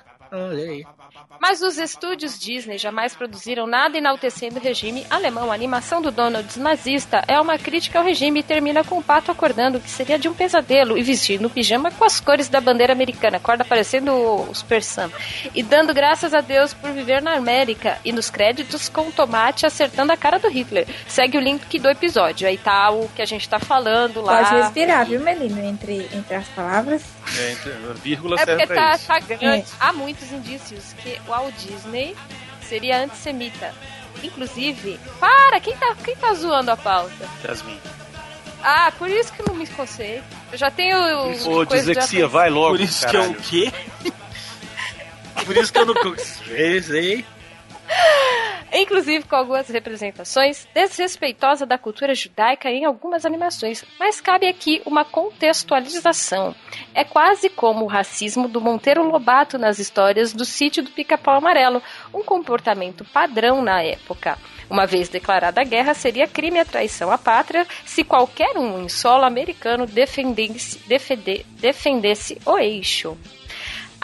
Mas os estúdios Disney jamais produziram nada enaltecendo o regime alemão. A animação do Donald nazista é uma crítica ao regime e termina com o pato acordando, que seria de um pesadelo, e vestindo um pijama com as cores da bandeira americana, acorda parecendo o Super Sam, e dando graças a Deus por viver na América, e nos créditos com o tomate acertando a cara do Hitler. Segue o link do episódio, aí tá o que a gente tá falando lá. Pode respirar, viu, Melina? Entre, entre as palavras é, entre, vírgula é serve porque pra tá, isso. Tá grande, é. Há muito indícios que o Walt Disney seria antissemita. Inclusive, para, quem tá, quem tá zoando a pauta? Yasmin. Ah, por isso que eu não me escocei. Eu já tenho... Ô, dislexia, vai logo, por isso caralho. Que eu o quê? Por isso que eu não consegui. Inclusive com algumas representações desrespeitosas da cultura judaica em algumas animações, mas cabe aqui uma contextualização. É quase como o racismo do Monteiro Lobato nas histórias do Sítio do Pica-Pau Amarelo, um comportamento padrão na época. Uma vez declarada a guerra, seria crime a traição à pátria se qualquer um em solo americano defendesse, defende, defendesse o eixo.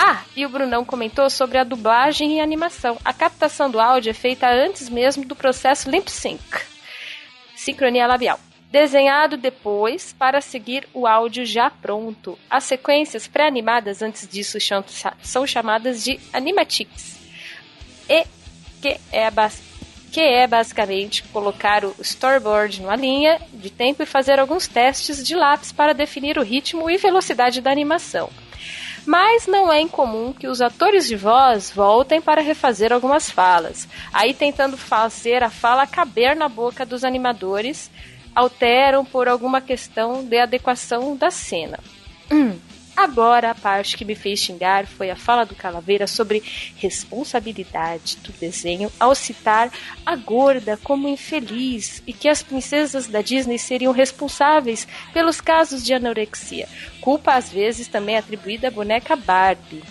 Ah, e o Brunão comentou sobre a dublagem e animação. A captação do áudio é feita antes mesmo do processo lip sync, sincronia labial, desenhado depois para seguir o áudio já pronto. As sequências pré-animadas antes disso são chamadas de animatics, e que é, bas- que é basicamente colocar o storyboard numa linha de tempo e fazer alguns testes de lápis para definir o ritmo e velocidade da animação. Mas não é incomum que os atores de voz voltem para refazer algumas falas. Aí, tentando fazer a fala caber na boca dos animadores, alteram por alguma questão de adequação da cena. Hum. Agora, a parte que me fez xingar foi a fala do Calaveira sobre responsabilidade do desenho ao citar a gorda como infeliz e que as princesas da Disney seriam responsáveis pelos casos de anorexia. Culpa, às vezes, também atribuída à boneca Barbie.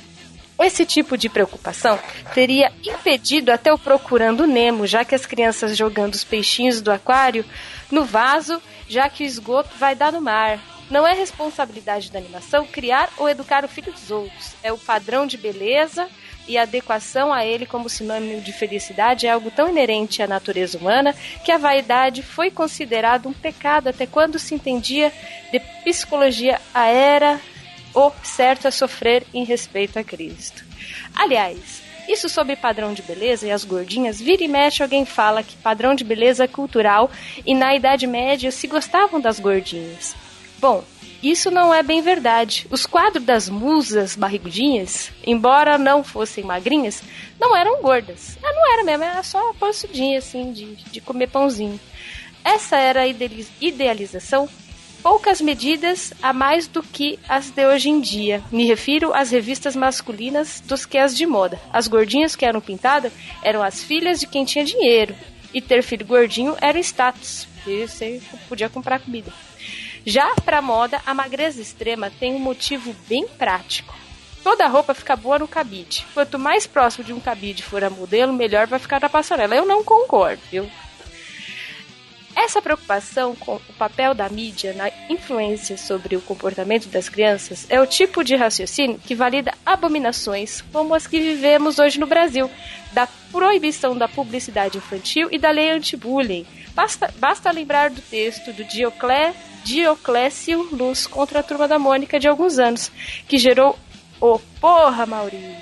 Esse tipo de preocupação teria impedido até o Procurando Nemo, já que as crianças jogando os peixinhos do aquário no vaso, já que o esgoto vai dar no mar. Não é responsabilidade da animação criar ou educar o filho dos outros. É o padrão de beleza e a adequação a ele como sinônimo de felicidade é algo tão inerente à natureza humana que a vaidade foi considerada um pecado até quando se entendia de psicologia a era o certo a sofrer em respeito a Cristo. Aliás, isso sobre padrão de beleza e as gordinhas, vira e mexe alguém fala que padrão de beleza é cultural e na Idade Média se gostavam das gordinhas. Bom, isso não é bem verdade. Os quadros das musas barrigudinhas, embora não fossem magrinhas, não eram gordas. Ah, não era mesmo, era só pançudinha, assim, de, de comer pãozinho. Essa era a idealização poucas medidas a mais do que as de hoje em dia. Me refiro às revistas masculinas dos que as de moda. As gordinhas que eram pintadas eram as filhas de quem tinha dinheiro. E ter filho gordinho era status, porque você podia comprar comida. Já pra moda, a magreza extrema tem um motivo bem prático. Toda roupa fica boa no cabide. Quanto mais próximo de um cabide for a modelo, melhor vai ficar na passarela. Eu não concordo, viu? Essa preocupação com o papel da mídia na influência sobre o comportamento das crianças é o tipo de raciocínio que valida abominações como as que vivemos hoje no Brasil, da proibição da publicidade infantil e da lei anti-bullying. Basta, basta lembrar do texto do Dioclé, Dioclésio Luz contra a Turma da Mônica de alguns anos, que gerou o porra, Maurício.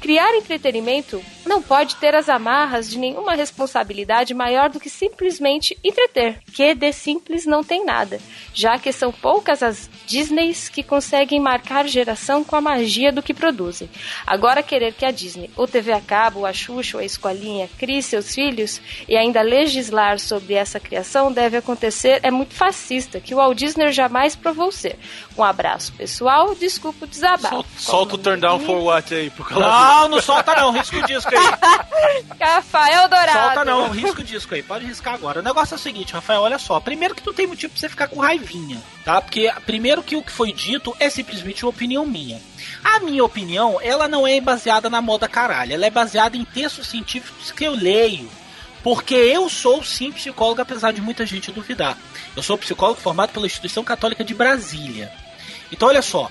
Criar entretenimento não pode ter as amarras de nenhuma responsabilidade maior do que simplesmente entreter, que de simples não tem nada, já que são poucas as Disneys que conseguem marcar geração com a magia do que produzem. Agora querer que a Disney, ou T V a cabo, a Xuxa, a Escolinha, crie seus filhos e ainda legislar sobre essa criação deve acontecer é muito fascista, que o Walt Disney jamais provou ser. Um abraço, pessoal, desculpa o desabafo. Solta o turn down for what aí, por causa do... Não, não solta não, risca o disco aí. Rafael Dourado. Solta não, risca o disco aí, pode riscar agora. O negócio é o seguinte, Rafael, olha só. Primeiro que não tem motivo pra você ficar com raivinha, tá? Porque primeiro que o que foi dito é simplesmente uma opinião minha. A minha opinião, ela não é baseada na moda caralho. Ela é baseada em textos científicos que eu leio. Porque eu sou sim psicólogo, apesar de muita gente duvidar. Eu sou psicólogo formado pela Instituição Católica de Brasília. Então olha só,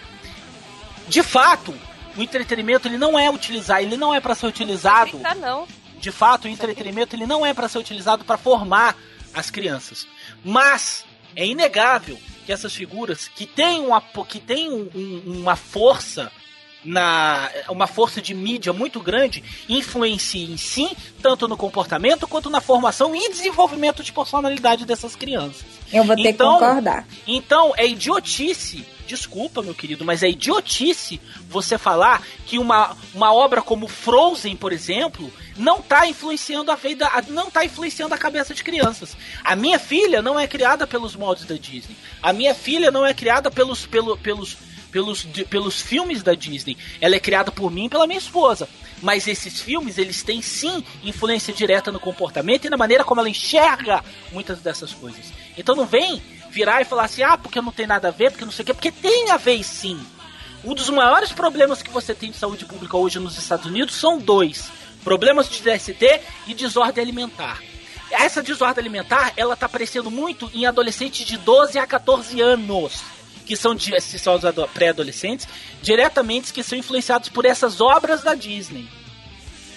de fato... O entretenimento, ele não é utilizar, ele não é para ser utilizado. Não, não. De fato, o entretenimento, ele não é para ser utilizado para formar as crianças. Mas é inegável que essas figuras que têm uma, que têm um, um, uma força na uma força de mídia muito grande influenciem sim, tanto no comportamento quanto na formação e desenvolvimento de personalidade dessas crianças. Eu vou ter então, que concordar. Então, é idiotice. Desculpa, meu querido, mas é idiotice você falar que uma, uma obra como Frozen, por exemplo, não tá influenciando a vida, não tá influenciando a cabeça de crianças. A minha filha não é criada pelos moldes da Disney. A minha filha não é criada pelos, pelo, pelos, pelos, de, pelos filmes da Disney. Ela é criada por mim e pela minha esposa. Mas esses filmes, eles têm sim influência direta no comportamento e na maneira como ela enxerga muitas dessas coisas. Então não vem virar e falar assim, ah, porque não tem nada a ver, porque não sei o quê, porque tem a ver sim. Um dos maiores problemas que você tem de saúde pública hoje nos Estados Unidos são dois. Problemas de T S D e desordem alimentar. Essa desordem alimentar, ela tá aparecendo muito em adolescentes de doze a quatorze anos, que são, são pré-adolescentes, diretamente que são influenciados por essas obras da Disney.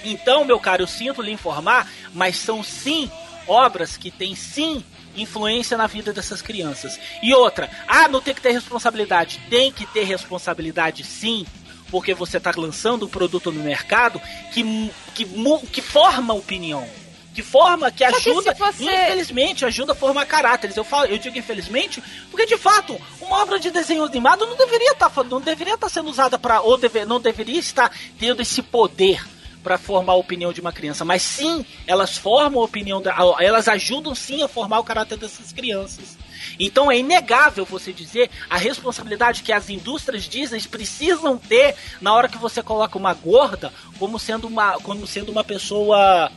Então, meu caro, eu sinto lhe informar, mas são sim obras que têm sim influência na vida dessas crianças. E outra, ah, não tem que ter responsabilidade. Tem que ter responsabilidade sim, porque você está lançando um produto no mercado que, que, que forma opinião, que forma, que ajuda, que você... infelizmente, ajuda a formar caráteres. Eu, falo, eu digo infelizmente, porque de fato, uma obra de desenho animado não deveria estar tá, não deveria tá sendo usada para, ou deve, não deveria estar tendo esse poder para formar a opinião de uma criança, mas sim, elas formam a opinião, da, elas ajudam sim a formar o caráter dessas crianças. Então é inegável você dizer a responsabilidade que as indústrias Disney precisam ter na hora que você coloca uma gorda como sendo uma, como sendo uma pessoa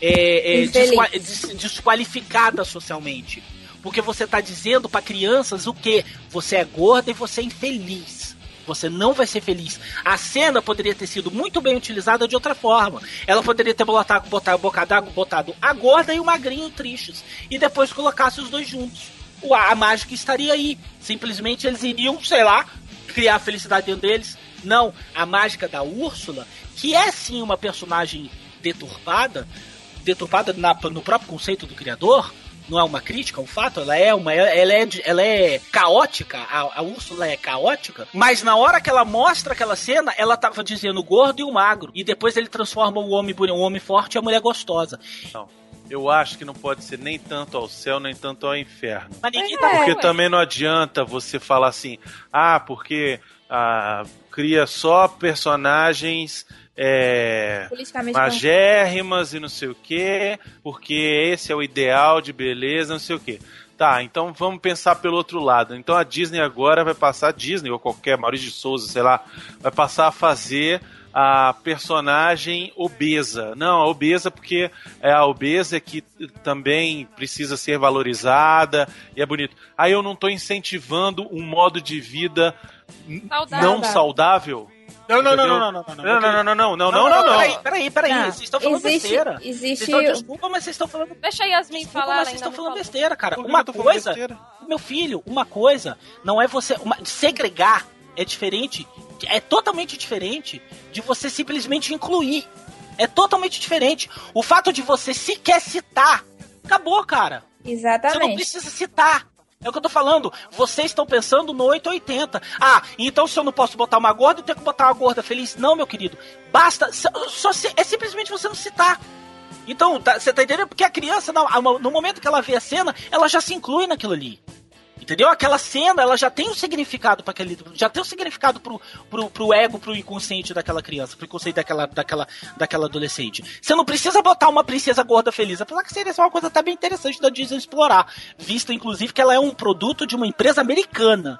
é, é, desqual, des, desqualificada socialmente. Porque você está dizendo para crianças o quê? Você é gorda e você é infeliz. Você não vai ser feliz. A cena poderia ter sido muito bem utilizada de outra forma. Ela poderia ter botado, botado, botado, botado a gorda e o magrinho tristes. E depois colocasse os dois juntos. A mágica estaria aí. Simplesmente eles iriam, sei lá, criar a felicidade dentro deles. Não, a mágica da Úrsula, que é sim uma personagem deturpada, deturpada na, no próprio conceito do criador, não é uma crítica, um fato, ela é uma, ela é, ela é caótica, a, a Úrsula é caótica, mas na hora que ela mostra aquela cena, ela tava dizendo o gordo e o magro, e depois ele transforma o homem, o homem forte e a mulher gostosa. Não, eu acho que não pode ser nem tanto ao céu, nem tanto ao inferno. Mas ninguém tá... Porque também não adianta você falar assim, ah, porque ah, cria só personagens... É, magérrimas e não sei o que, porque esse é o ideal de beleza, não sei o que. Tá, então vamos pensar pelo outro lado. Então a Disney agora vai passar, a Disney ou qualquer, Maurício de Souza, sei lá, vai passar a fazer a personagem obesa. Não, a obesa porque é a obesa que também precisa ser valorizada e é bonito. Aí eu não tô incentivando um modo de vida saudável. Não saudável? Não, não, não, não, não, não, não, não, não, não, não, não, não, não, não. Peraí, peraí, vocês estão falando besteira. Existe. Desculpa, mas vocês estão falando. Deixa a Yasmin falar. Vocês estão falando besteira, cara. Uma coisa, meu filho, uma coisa não é você segregar, é diferente, é totalmente diferente de você simplesmente incluir. É totalmente diferente. O fato de você sequer citar, acabou, cara. Exatamente. Você não precisa citar. É o que eu tô falando, vocês estão pensando no oito oitenta. Ah, então se eu não posso botar uma gorda, eu tenho que botar uma gorda feliz. Não, meu querido, basta, só se, é simplesmente você não citar. Então, tá, você tá entendendo? Porque a criança, no, no momento que ela vê a cena, ela já se inclui naquilo ali. Entendeu? Aquela cena, ela já tem um significado para aquele, já tem um significado pro, pro, pro ego, pro inconsciente daquela criança, pro inconsciente daquela, daquela, daquela adolescente. Você não precisa botar uma princesa gorda feliz, apesar que seria só uma coisa até bem interessante da Disney explorar, visto inclusive que ela é um produto de uma empresa americana.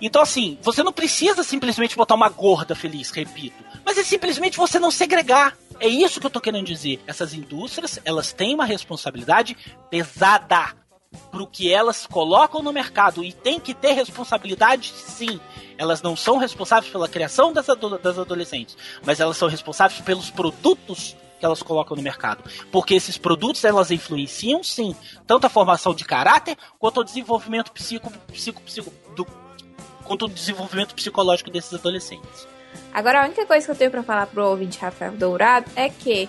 Então assim, você não precisa simplesmente botar uma gorda feliz, repito, mas é simplesmente você não segregar. É isso que eu tô querendo dizer. Essas indústrias, elas têm uma responsabilidade pesada pro que elas colocam no mercado e tem que ter responsabilidade, sim. Elas não são responsáveis pela criação das, ado- das adolescentes, mas elas são responsáveis pelos produtos que elas colocam no mercado, porque esses produtos, elas influenciam, sim, tanto a formação de caráter quanto o desenvolvimento psico, psico, psico, do, quanto o desenvolvimento psicológico desses adolescentes. Agora, a única coisa que eu tenho para falar pro ouvinte Rafael Dourado é que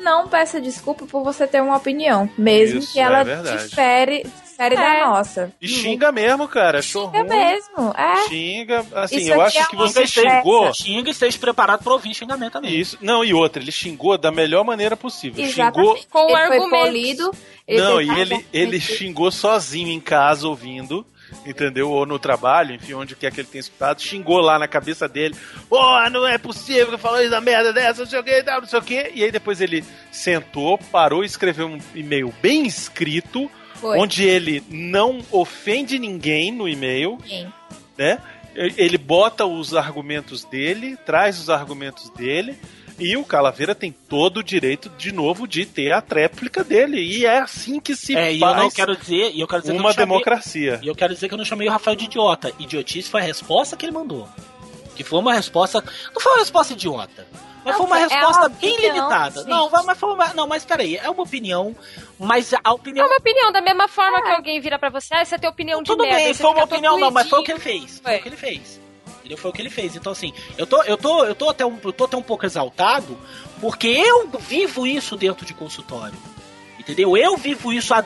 não peça desculpa por você ter uma opinião, mesmo isso, que ela é difere, difere é. da nossa. E xinga mesmo, cara. Xinga ruim. mesmo, é. Xinga, assim, isso eu acho é que você xingou. Peça. Xinga e esteja preparado para ouvir xingamento também. Isso, não, e outra, ele xingou da melhor maneira possível. Exatamente. Xingou com ele foi polido. Ele não, e ele, ele xingou sozinho em casa, ouvindo. Entendeu? Ou no trabalho, enfim, onde quer que ele tenha escutado, xingou lá na cabeça dele, porra, oh, não é possível que falou isso da merda dessa, não sei o que, não sei o que. E aí depois ele sentou, parou e escreveu um e-mail bem escrito, foi. Onde ele não ofende ninguém no e-mail, sim. Né? Ele bota os argumentos dele, traz os argumentos dele, e o Calaveira tem todo o direito, de novo, de ter a tréplica dele. E é assim que se é, faz e eu não quero dizer, e eu quero dizer uma que eu não democracia. Chamei, e eu quero dizer que eu não chamei o Rafael de idiota. Idiotice foi a resposta que ele mandou. Que foi uma resposta... Não foi uma resposta idiota. Mas não, foi uma resposta é bem opinião, limitada. Gente. Não, mas foi uma, não, mas peraí, é uma opinião, mas a opinião... É uma opinião, da mesma forma é. que alguém vira pra você, ah, você tem opinião de tudo merda. Tudo bem, foi uma opinião, não, mas foi o que ele fez. Foi, foi o que ele fez. Foi o que ele fez. Então, assim, eu tô, eu tô, eu tô, até, um, eu tô até um pouco exaltado, porque eu vivo isso dentro de consultório. Entendeu? Eu vivo isso há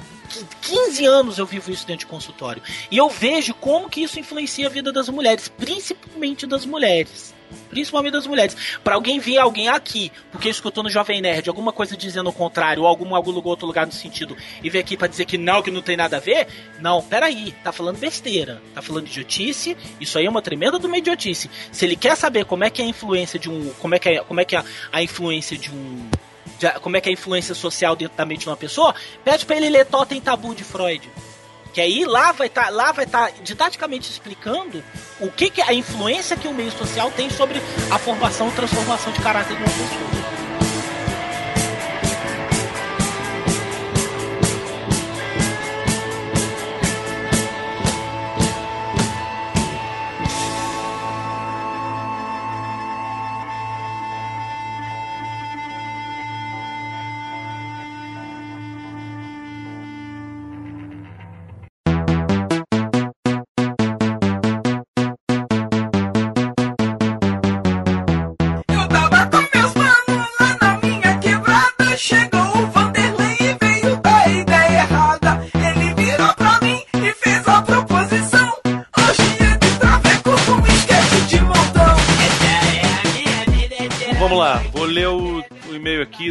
quinze anos, eu vivo isso dentro de consultório. E eu vejo como que isso influencia a vida das mulheres, principalmente das mulheres. Principalmente das mulheres. Pra alguém vir alguém aqui, porque escutou no Jovem Nerd alguma coisa dizendo o contrário, ou algum, algum outro lugar no sentido, e vir aqui pra dizer que não, que não tem nada a ver. Não, peraí, tá falando besteira, tá falando idiotice. Isso aí é uma tremenda de uma idiotice. Se ele quer saber como é que é a influência de um. Como é que é, como é, que é a influência de um. De, como é que é a influência social dentro da mente de uma pessoa, pede pra ele ler Totem Tabu de Freud. Que aí lá vai tá, estar tá didaticamente explicando o que, que a influência que o meio social tem sobre a formação e transformação de caráter de uma pessoa.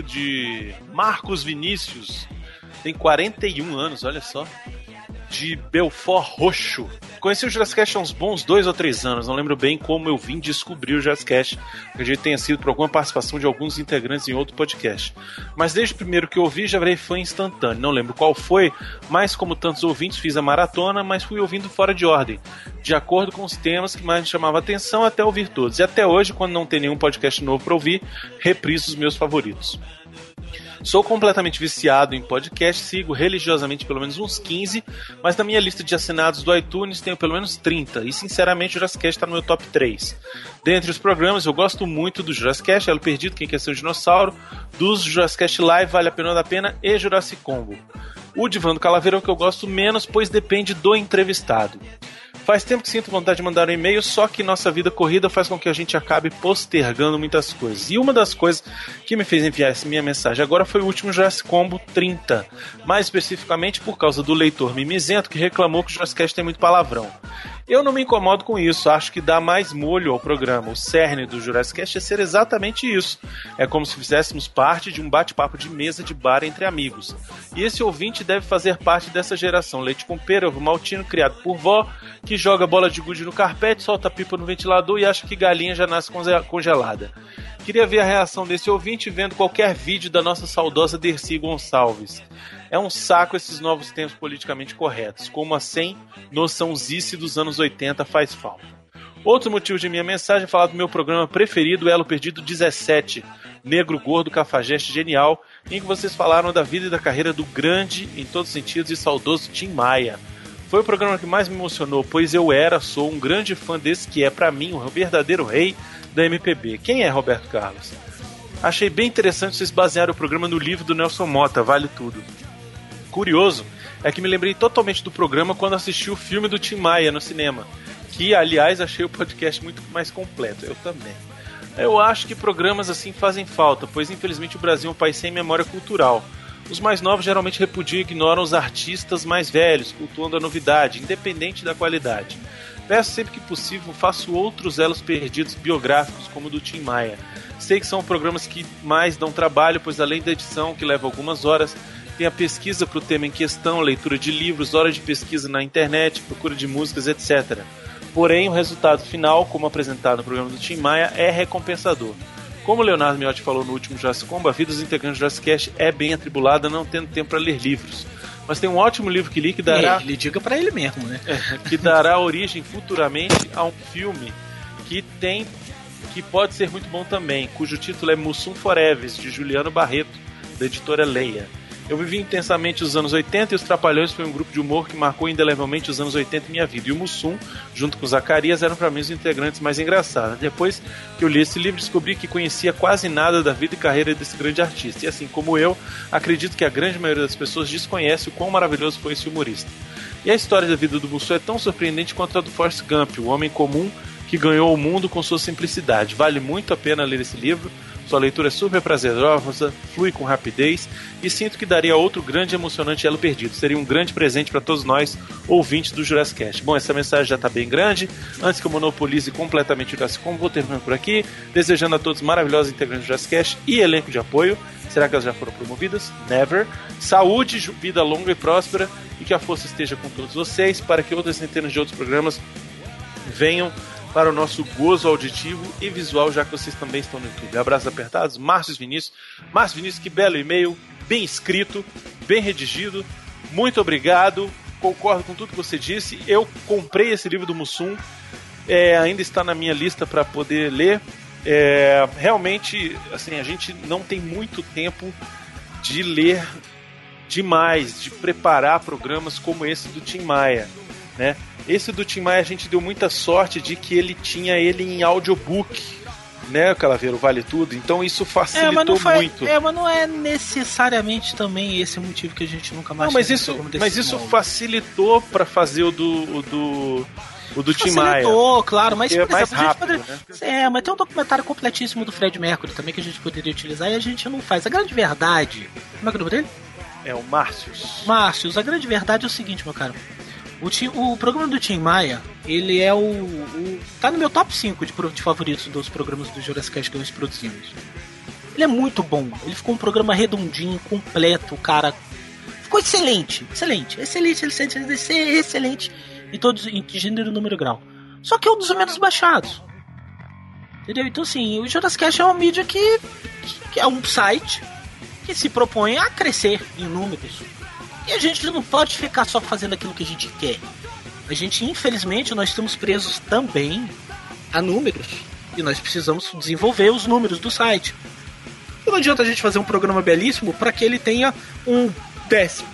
De Marcos Vinícius, tem quarenta e um anos, olha só. de Belfort Roxo. Conheci o Jurassicast há uns bons dois ou três anos, não lembro bem como eu vim descobrir o Jurassicast. Acredito que tenha sido por alguma participação de alguns integrantes em outro podcast. Mas desde o primeiro que eu ouvi, já virei fã instantâneo. Não lembro qual foi, mas como tantos ouvintes, fiz a maratona, mas fui ouvindo fora de ordem, de acordo com os temas que mais me chamavam a atenção, até ouvir todos. E até hoje, quando não tem nenhum podcast novo para ouvir, repriso os meus favoritos. Sou completamente viciado em podcast, sigo religiosamente pelo menos uns quinze, mas na minha lista de assinados do iTunes tenho pelo menos trinta, e sinceramente o Jurassicast está no meu top três. Dentre os programas, eu gosto muito do Jurassicast, Elo Perdido, Quem Quer Ser um Dinossauro, dos Jurassicast Live, Vale a Pena da Pena e Jurassic Combo. O Divã do Calaveira é o que eu gosto menos, pois depende do entrevistado. Faz tempo que sinto vontade de mandar um e-mail, só que nossa vida corrida faz com que a gente acabe postergando muitas coisas. E uma das coisas que me fez enviar essa minha mensagem agora foi o último JurassiCombo trinta. Mais especificamente por causa do leitor mimizento que reclamou que o Jurassicast tem muito palavrão. Eu não me incomodo com isso, acho que dá mais molho ao programa. O cerne do Jurassicast é ser exatamente isso. É como se fizéssemos parte de um bate-papo de mesa de bar entre amigos. E esse ouvinte deve fazer parte dessa geração leite com pera, ovo maltino criado por vó, que joga bola de gude no carpete, solta pipa no ventilador e acha que galinha já nasce congelada. Queria ver a reação desse ouvinte vendo qualquer vídeo da nossa saudosa Dercy Gonçalves. É um saco esses novos tempos politicamente corretos, como a sem noçãozice dos anos oitenta faz falta. Outro motivo de minha mensagem é falar do meu programa preferido, Elo Perdido dezessete, Negro Gordo Cafajeste Genial, em que vocês falaram da vida e da carreira do grande, em todos os sentidos, e saudoso Tim Maia. Foi o programa que mais me emocionou, pois eu era, sou um grande fã desse que é, pra mim, o verdadeiro rei da M P B. Quem é Roberto Carlos? Achei bem interessante vocês basearem o programa no livro do Nelson Motta, Vale Tudo. Curioso é que me lembrei totalmente do programa quando assisti o filme do Tim Maia no cinema, que, aliás, achei o podcast muito mais completo. Eu também. Eu acho que programas assim fazem falta, pois, infelizmente, o Brasil é um país sem memória cultural. Os mais novos geralmente repudiam e ignoram os artistas mais velhos, cultuando a novidade, independente da qualidade. Peço sempre que possível, faço outros elos perdidos biográficos, como o do Tim Maia. Sei que são programas que mais dão trabalho, pois além da edição, que leva algumas horas, tem a pesquisa para o tema em questão, leitura de livros, horas de pesquisa na internet, procura de músicas, etcétera. Porém, o resultado final, como apresentado no programa do Tim Maia, é recompensador. Como o Leonardo Miotti falou no último JurassiCombo, a vida dos integrantes do JurassiCast é bem atribulada, não tendo tempo para ler livros. Mas tem um ótimo livro que li que dará... É, ele diga para ele mesmo, né? que dará origem futuramente a um filme que tem... que pode ser muito bom também, cujo título é Mussum Forever, de Juliano Barreto, da editora Leia. Eu vivi intensamente os anos oitenta e os Trapalhões foi um grupo de humor que marcou indelevelmente os anos oitenta em minha vida. E o Mussum, junto com o Zacarias, eram para mim os integrantes mais engraçados. Depois que eu li esse livro, descobri que conhecia quase nada da vida e carreira desse grande artista. E assim como eu, acredito que a grande maioria das pessoas desconhece o quão maravilhoso foi esse humorista. E a história da vida do Mussum é tão surpreendente quanto a do Forrest Gump, o homem comum que ganhou o mundo com sua simplicidade. Vale muito a pena ler esse livro. Sua leitura é super prazerosa, flui com rapidez e sinto que daria outro grande e emocionante Elo Perdido. Seria um grande presente para todos nós, ouvintes do Jurassicast. Bom, essa mensagem já está bem grande. Antes que eu monopolize completamente o Jurassicom, vou terminando por aqui, desejando a todos maravilhosos integrantes do Jurassicast e elenco de apoio. Será que elas já foram promovidas? Never. Saúde, vida longa e próspera, e que a força esteja com todos vocês para que outras centenas de outros programas venham para o nosso gozo auditivo e visual, já que vocês também estão no YouTube. Abraços apertados, Márcio Vinícius. Márcio Vinícius, que belo e-mail, bem escrito, bem redigido. Muito obrigado, concordo com tudo que você disse. Eu comprei esse livro do Mussum, é, ainda está na minha lista para poder ler. É, realmente, assim, a gente não tem muito tempo de ler demais, de preparar programas como esse do Tim Maia, né? Esse do Tim Maia a gente deu muita sorte de que ele tinha ele em audiobook, né, Calaveiro? Vale Tudo. Então isso facilitou é, mas não foi, muito. É, mas não é necessariamente também esse motivo que a gente nunca mais... Não, mas isso, mas isso facilitou para fazer o do... O do... O do Tim Maia. Claro, mas é mais rápido, poderia... né? É, mas tem um documentário completíssimo do Freddie Mercury também que a gente poderia utilizar e a gente não faz. A grande verdade... Como é que é o nome dele? É o Márcios. Márcios, a grande verdade é o seguinte, meu caro. O, Tim, o programa do Tim Maia, ele é o, o... tá no meu top cinco de, de favoritos dos programas do Jurassicast que nós produzimos. Ele é muito bom. Ele ficou um programa redondinho, completo, cara. Ficou excelente, excelente, excelente, excelente, excelente, excelente em todos, em gênero, número e grau. Só que é um dos menos baixados. Entendeu? Então, assim, o Jurassicast é uma mídia que, que é um site que se propõe a crescer em números. E a gente não pode ficar só fazendo aquilo que a gente quer. A gente, infelizmente, nós estamos presos também a números. E nós precisamos desenvolver os números do site. E não adianta a gente fazer um programa belíssimo para que ele tenha um décimo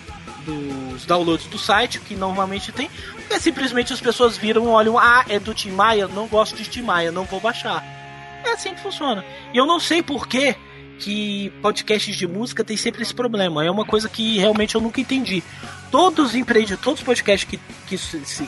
dos downloads do site, que normalmente tem, porque simplesmente as pessoas viram, olham, ah, é do Tim Maia, não gosto de Tim Maia, não vou baixar. É assim que funciona. E eu não sei por que que podcasts de música tem sempre esse problema. É uma coisa que realmente eu nunca entendi. Todos os empreendedores, todos os podcasts que, que,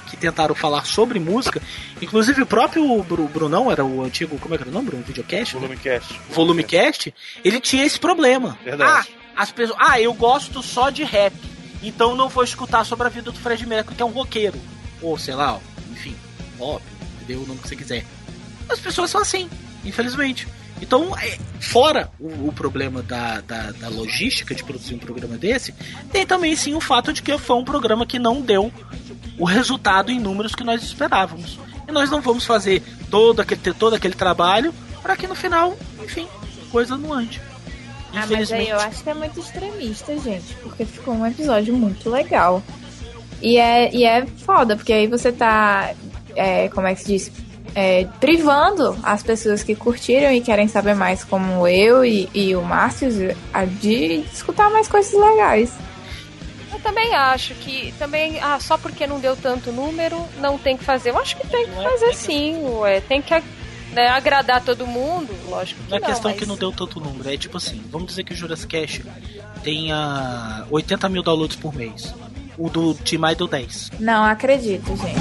que tentaram falar sobre música, inclusive o próprio Bru, Brunão, era o antigo, como é que era o nome, Bruno? Videocast? Volumecast. Né? Volumecast, ele tinha esse problema. Verdade. Ah, as pessoas, ah, eu gosto só de rap, então não vou escutar sobre a vida do Freddie Mercury, que é um roqueiro. Ou sei lá, enfim, óbvio, dê o nome que você quiser. As pessoas são assim, infelizmente. Então, fora o, o problema da, da, da logística de produzir um programa desse, tem também sim o fato de que foi um programa que não deu o resultado em números que nós esperávamos. E nós não vamos fazer todo aquele, todo aquele trabalho para que no final, enfim, coisa não ande. Ah, mas aí eu acho que é muito extremista, gente, porque ficou um episódio muito legal. E é, e é foda, porque aí você tá, é, como é que se diz, é, privando as pessoas que curtiram e querem saber mais, como eu e, e o Márcio, de escutar mais coisas legais. Eu também acho que, também, ah, só porque não deu tanto número, não tem que fazer. Eu acho que tem que fazer sim, ué, tem que... Né, agradar todo mundo, lógico que não. Não é questão mas... que não deu tanto número, é tipo assim, vamos dizer que o Jurassicast tenha oitenta mil downloads por mês. O do Tim Maia deu dez. Não acredito, gente.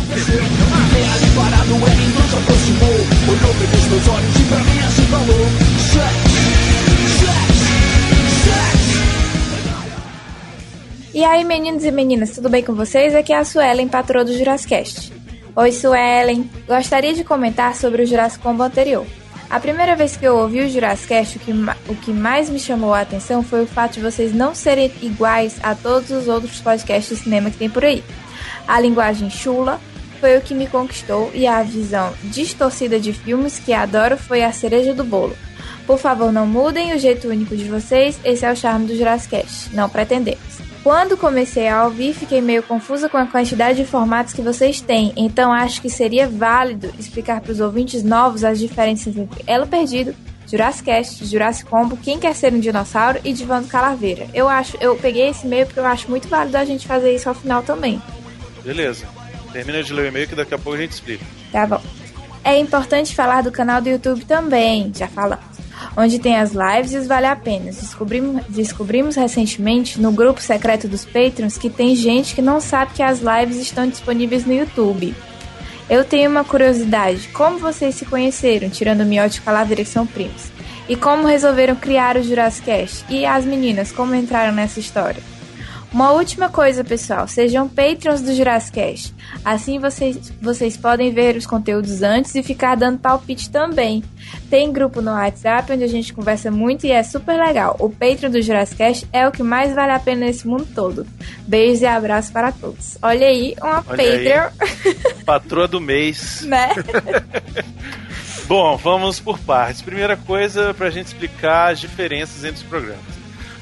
E aí, meninos e meninas, tudo bem com vocês? Aqui é a Suelen, patroa do Jurassicast. Oi, Suelen. Gostaria de comentar sobre o JurassiCombo anterior. A primeira vez que eu ouvi o Jurassicast, o que, ma- o que mais me chamou a atenção foi o fato de vocês não serem iguais a todos os outros podcasts de cinema que tem por aí. A linguagem chula foi o que me conquistou e a visão distorcida de filmes que adoro foi a cereja do bolo. Por favor, não mudem o jeito único de vocês, esse é o charme do Jurassicast. Não pretendemos. Quando comecei a ouvir, fiquei meio confusa com a quantidade de formatos que vocês têm, então acho que seria válido explicar para os ouvintes novos as diferenças entre Elo Perdido, Jurassicast, JurassiCombo, Quem Quer Ser um Dinossauro e Divã do Calaveira. Eu, acho, eu peguei esse e-mail porque eu acho muito válido a gente fazer isso ao final também. Beleza. Termina de ler o e-mail que daqui a pouco a gente explica. Tá bom. É importante falar do canal do YouTube também, já falamos. Onde tem as lives e os vale a pena. Descobrimos, descobrimos recentemente no grupo secreto dos Patreons que tem gente que não sabe que as lives estão disponíveis no YouTube. Eu tenho uma curiosidade. Como vocês se conheceram, tirando o Miotti e o Calaveira, que são primos? E como resolveram criar o Jurassicast? E as meninas, como entraram nessa história? Uma última coisa, pessoal. Sejam Patreons do Jurassicast. Assim vocês, vocês podem ver os conteúdos antes e ficar dando palpite também. Tem grupo no WhatsApp onde a gente conversa muito e é super legal. O Patreon do Jurassicast é o que mais vale a pena nesse mundo todo. Beijos e abraços para todos. Olha aí, uma Olha Patreon. Aí. Patroa do mês. Né? Bom, vamos por partes. Primeira coisa, pra gente explicar as diferenças entre os programas.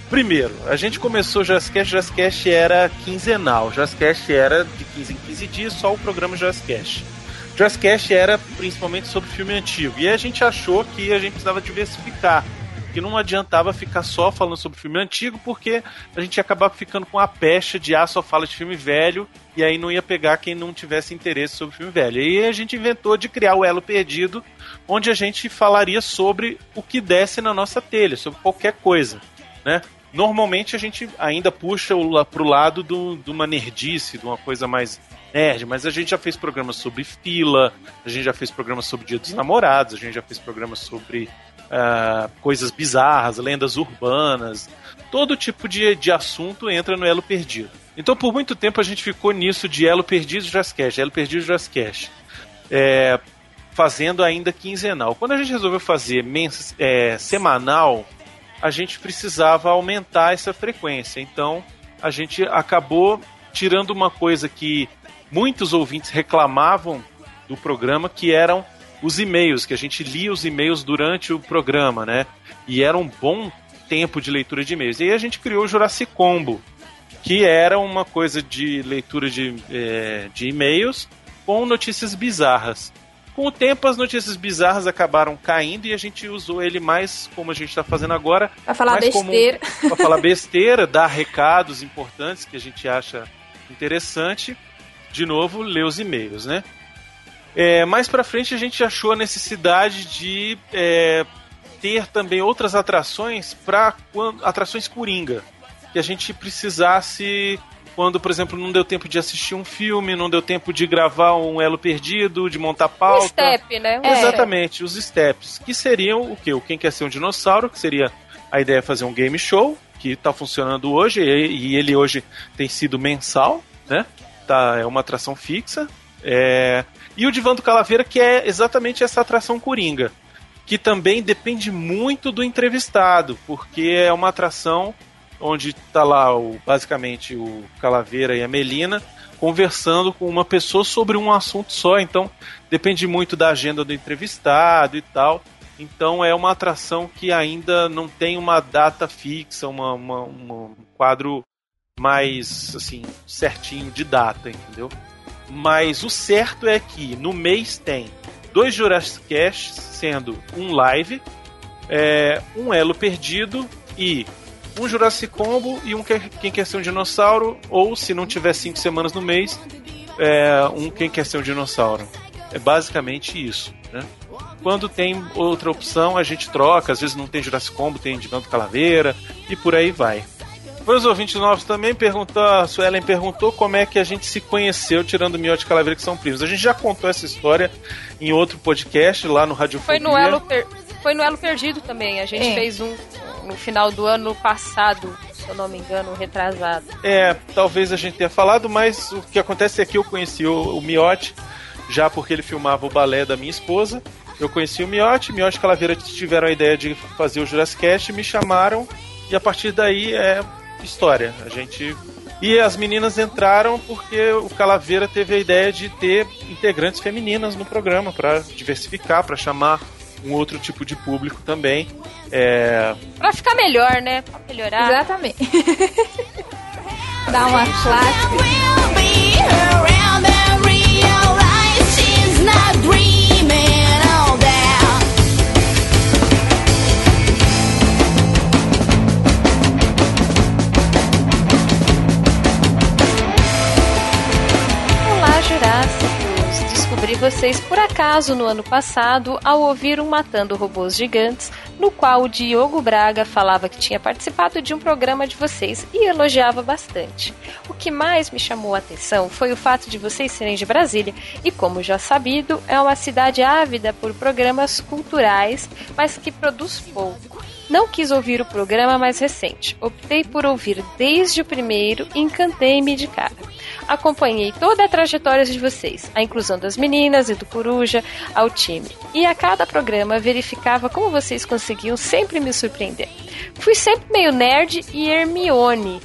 Primeiro, a gente começou o Jurassicast, o Jurassicast era quinzenal, o Jurassicast era de quinze em quinze dias, só o programa Jurassicast. O Jurassicast era principalmente sobre filme antigo, e a gente achou que a gente precisava diversificar, que não adiantava ficar só falando sobre filme antigo, porque a gente ia acabar ficando com a pecha de, ah, só fala de filme velho, e aí não ia pegar quem não tivesse interesse sobre filme velho. E a gente inventou de criar o Elo Perdido, onde a gente falaria sobre o que desse na nossa telha, sobre qualquer coisa, né? Normalmente a gente ainda puxa o, pro lado do, de uma nerdice, de uma coisa mais nerd, mas a gente já fez programas sobre fila, a gente já fez programas sobre Dia dos Namorados, a gente já fez programas sobre uh, coisas bizarras, lendas urbanas, todo tipo de, de assunto entra no Elo Perdido. Então por muito tempo a gente ficou nisso de Elo Perdido e Jurassicast, Elo Perdido e Jurassicast, é, fazendo ainda quinzenal. Quando a gente resolveu fazer mens- é, semanal, a gente precisava aumentar essa frequência. Então, a gente acabou tirando uma coisa que muitos ouvintes reclamavam do programa, que eram os e-mails, que a gente lia os e-mails durante o programa, né? E era um bom tempo de leitura de e-mails. E aí a gente criou o JurassiCombo, que era uma coisa de leitura de, é, de e-mails com notícias bizarras. Com o tempo, as notícias bizarras acabaram caindo e a gente usou ele mais, como a gente está fazendo agora... Para falar besteira. Para falar besteira, dar recados importantes que a gente acha interessante. De novo, ler os e-mails, né? É, mais para frente, a gente achou a necessidade de é, ter também outras atrações, para atrações coringa, que a gente precisasse... Quando, por exemplo, não deu tempo de assistir um filme, não deu tempo de gravar um Elo Perdido, de montar pauta. Um step, né? É. Exatamente, os steps. Que seriam o quê? O Quem Quer Ser um Dinossauro, que seria a ideia de fazer um game show, que está funcionando hoje, e ele hoje tem sido mensal, né? Tá, é uma atração fixa. É... E o Divã do Calaveira, que é exatamente essa atração coringa, que também depende muito do entrevistado, porque é uma atração... onde está lá, o, basicamente, o Calaveira e a Melina conversando com uma pessoa sobre um assunto só. Então, depende muito da agenda do entrevistado e tal. Então, é uma atração que ainda não tem uma data fixa, uma, uma, uma, um quadro mais, assim, certinho de data, entendeu? Mas o certo é que no mês tem dois JurassiCasts, sendo um live, é, um Elo Perdido e... um JurassiCombo e um Quem Quer Ser um Dinossauro, ou se não tiver cinco semanas no mês, é, um Quem Quer Ser um Dinossauro. É basicamente isso, né? Quando tem outra opção, a gente troca. Às vezes não tem JurassiCombo, tem Divã do Calaveira e por aí vai. Para os ouvintes novos também, perguntar, a Suelen perguntou como é que a gente se conheceu tirando o Miotti e Calaveira, que são primos. A gente já contou essa história em outro podcast lá no Radiofobia. Foi no Elo, per... Foi no Elo Perdido também. A gente é. fez um... no final do ano passado, se eu não me engano, retrasado. É, talvez a gente tenha falado, mas o que acontece é que eu conheci o, o Miotti, já porque ele filmava o balé da minha esposa. Eu conheci o Miotti, Miotti e Calaveira tiveram a ideia de fazer o JurassiCast, me chamaram, e a partir daí é história. A gente... E as meninas entraram porque o Calaveira teve a ideia de ter integrantes femininas no programa, para diversificar, para chamar um outro tipo de público também. É... Pra ficar melhor, né? Pra melhorar. Exatamente. Dá uma clássica. Descobri vocês por acaso no ano passado ao ouvir um Matando Robôs Gigantes, no qual o Diogo Braga falava que tinha participado de um programa de vocês e elogiava bastante. O que mais me chamou a atenção foi o fato de vocês serem de Brasília e, como já sabido, é uma cidade ávida por programas culturais, mas que produz pouco. Não quis ouvir o programa mais recente, optei por ouvir desde o primeiro e encantei-me de cara. Acompanhei toda a trajetória de vocês, a inclusão das meninas e do Coruja ao time. E a cada programa verificava como vocês conseguiam sempre me surpreender. Fui sempre meio nerd e Hermione.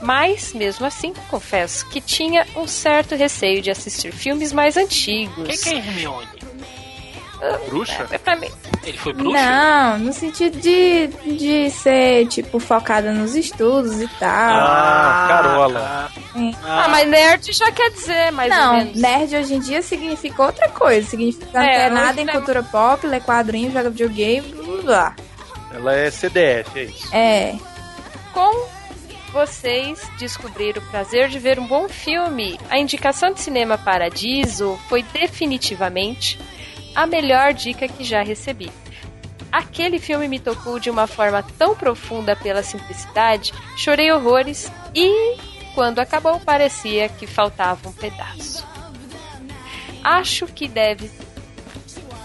Mas, mesmo assim, confesso que tinha um certo receio de assistir filmes mais antigos. O que, que é Hermione? Bruxa? É pra mim. Ele foi bruxa? Não, no sentido de, de ser, tipo, focada nos estudos e tal. Ah, Carola. Ah, ah, mas nerd já quer dizer mais não, ou menos. Não, nerd hoje em dia significa outra coisa. Significa não é, ter nada em é... cultura pop, ler quadrinhos, joga videogame, blá blá. Ela é C D F, é isso. É. Com vocês descobriram o prazer de ver um bom filme. A indicação de Cinema Paradiso foi definitivamente... a melhor dica que já recebi. Aquele filme me tocou de uma forma tão profunda pela simplicidade, chorei horrores e, quando acabou, parecia que faltava um pedaço. Acho que deve...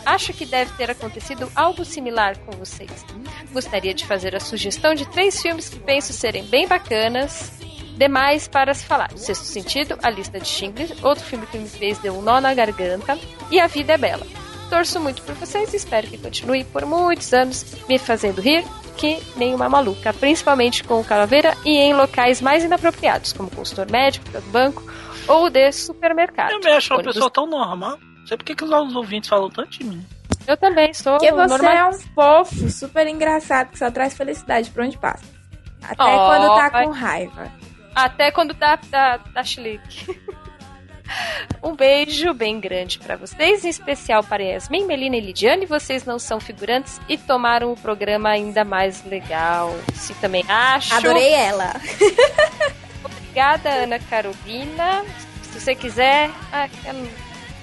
Acho que deve ter acontecido algo similar com vocês. Gostaria de fazer a sugestão de três filmes que penso serem bem bacanas... demais para se falar. Sexto Sentido, A Lista de Schindler, outro filme que me fez deu um nó na garganta, e A Vida é Bela. Torço muito por vocês e espero que continue por muitos anos me fazendo rir que nem uma maluca, principalmente com o Calaveira e em locais mais inapropriados, como consultor médico, banco ou de supermercado. Eu me acho uma pessoa tão normal. Não sei por que os ouvintes falam tanto de mim. Eu também sou normal. Porque você normal. É um fofo, super engraçado, que só traz felicidade pra onde passa. Até oh, quando tá com raiva. Até quando tá, tá, tá chilique. Um beijo bem grande pra vocês, em especial para Yasmin, Melina e Lidiane. Vocês não são figurantes e tomaram o programa ainda mais legal. Se também acho. Adorei ela. Obrigada, Ana Carolina. Se você quiser... Ah,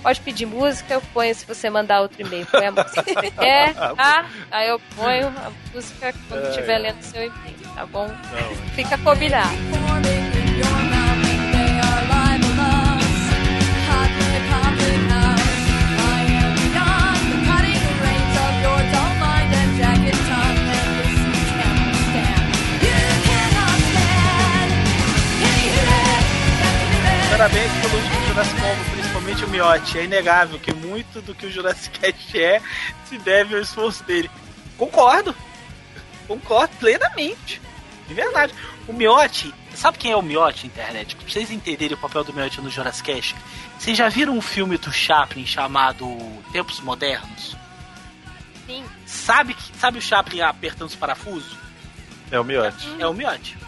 pode pedir música, eu ponho, se você mandar outro e-mail. Põe a música que você quer, tá? Aí eu ponho a música quando estiver lendo seu e-mail, tá bom? Não. Fica combinado. Parabéns pelo último JurassiCombo, principalmente o Miotti. É inegável que muito do que o Jurassicast é se deve ao esforço dele. Concordo. Concordo plenamente. De verdade. O Miotti... Sabe quem é o Miotti, internet? Pra vocês entenderem o papel do Miotti no Jurassicast, vocês já viram um filme do Chaplin chamado Tempos Modernos? Sim. Sabe, sabe o Chaplin apertando os parafusos? É o Miotti. É o Miotti.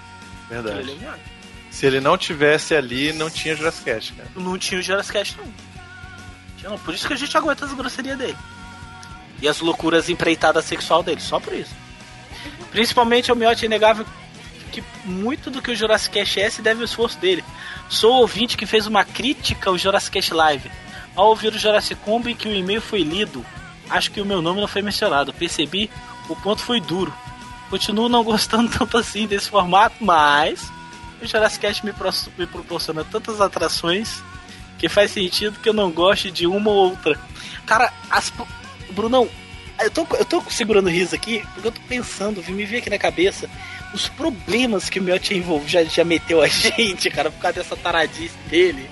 Verdade. Ele é o Miotti. Se ele não tivesse ali, não tinha Jurassicast, cara. Não tinha o Jurassicast, não. Tinha, não. Por isso que a gente aguenta as grosserias dele. E as loucuras empreitadas sexual dele, só por isso. Principalmente o Miotti é inegável que muito do que o Jurassicast é se deve ao esforço dele. Sou o ouvinte que fez uma crítica ao Jurassicast Live. Ao ouvir o JurassiCombo em que o e-mail foi lido, acho que o meu nome não foi mencionado. Percebi, o ponto foi duro. Continuo não gostando tanto assim desse formato, mas... O Jurassicast me, pro, me proporciona tantas atrações que faz sentido que eu não goste de uma ou outra. Cara, as... Brunão, eu tô, eu tô segurando o riso aqui porque eu tô pensando, me veio aqui na cabeça os problemas que o Miotti envolve, já, já meteu a gente, cara, por causa dessa taradice dele.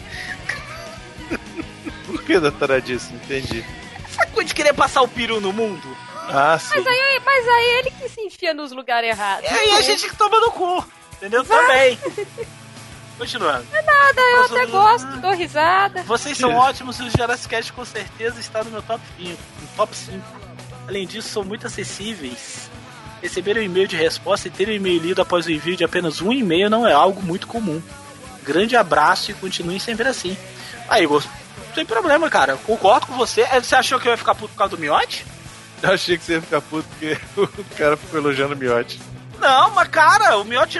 Por que da taradice? Não entendi. Essa coisa de querer passar o peru no mundo. Ah, sim. Mas aí, mas aí ele que se enfia nos lugares errados. É, aí a gente que toma no cu. Entendeu? Exato. Também. Continuando. Não é nada, eu Nossa, até gosto, dou risada. Vocês são ótimos e o Jurassicast com certeza está no meu top cinco. No top cinco. Além disso, são muito acessíveis. Receber um e-mail de resposta e ter um e-mail lido após o envio de apenas um e-mail não é algo muito comum. Grande abraço e continuem sempre assim. Aí, Igor, não tem problema, cara. Concordo com você. Você achou que eu ia ficar puto por causa do Miotti? Eu achei que você ia ficar puto porque o cara ficou elogiando o Miotti. Não, mas cara, o Miotti,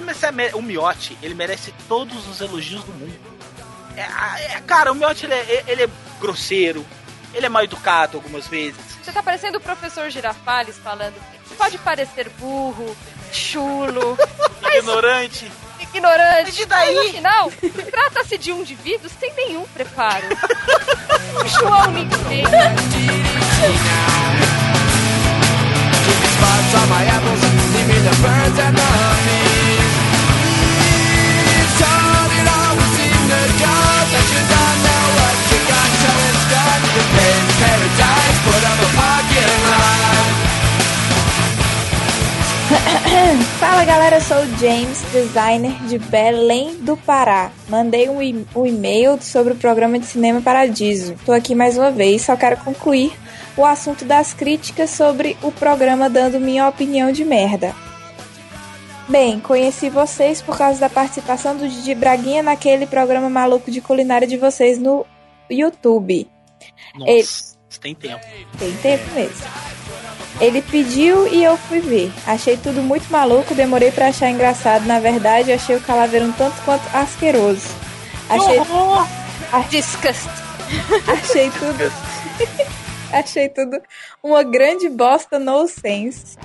o Miotti, ele merece todos os elogios do mundo. É, é, cara, o Miotti, ele é, ele é grosseiro, ele é mal educado algumas vezes. Você tá parecendo o professor Girafales falando que pode parecer burro, chulo, mas... ignorante. Ignorante. Mas, de daí... mas no final, trata-se de um indivíduo sem nenhum preparo. O João ninguém. Fala galera, eu sou o James, designer de Belém do Pará. Mandei um, e- um e-mail sobre o programa de Cinema Paradiso. Tô aqui mais uma vez, só quero concluir o assunto das críticas sobre o programa dando minha opinião de merda. Bem, conheci vocês por causa da participação do Didi Braguinha naquele programa maluco de culinária de vocês no YouTube. Nossa, Ele... tem tempo. Tem tempo mesmo. Ele pediu e eu fui ver. Achei tudo muito maluco, demorei pra achar engraçado. Na verdade, achei o Calaveira um tanto quanto asqueroso. Achei... Oh, oh, oh. Disgust. Achei tudo... Achei tudo uma grande bosta no sense.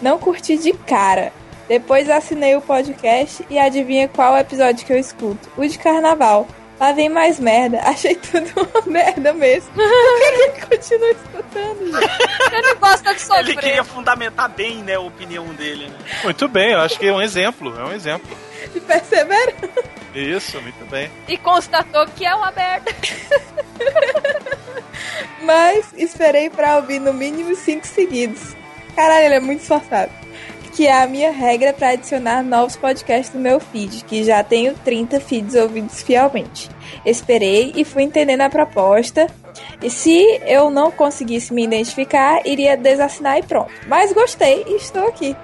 Não curti de cara. Depois assinei o podcast e adivinha qual episódio que eu escuto? O de carnaval. Lá vem mais merda. Achei tudo uma merda mesmo. Por que ele continua escutando, gente? Ele gosta de sofrer. Ele queria fundamentar bem, né, a opinião dele, né? Muito bem, eu acho que é um exemplo. É um exemplo. E perceberam? Isso, muito bem. E constatou que é uma merda. Mas esperei pra ouvir no mínimo cinco seguidos. Caralho, ele é muito esforçado. que é a minha regra para adicionar novos podcasts no meu feed, que já tenho trinta feeds ouvidos fielmente. Esperei e fui entendendo a proposta, e se eu não conseguisse me identificar, iria desassinar e pronto. Mas gostei e estou aqui.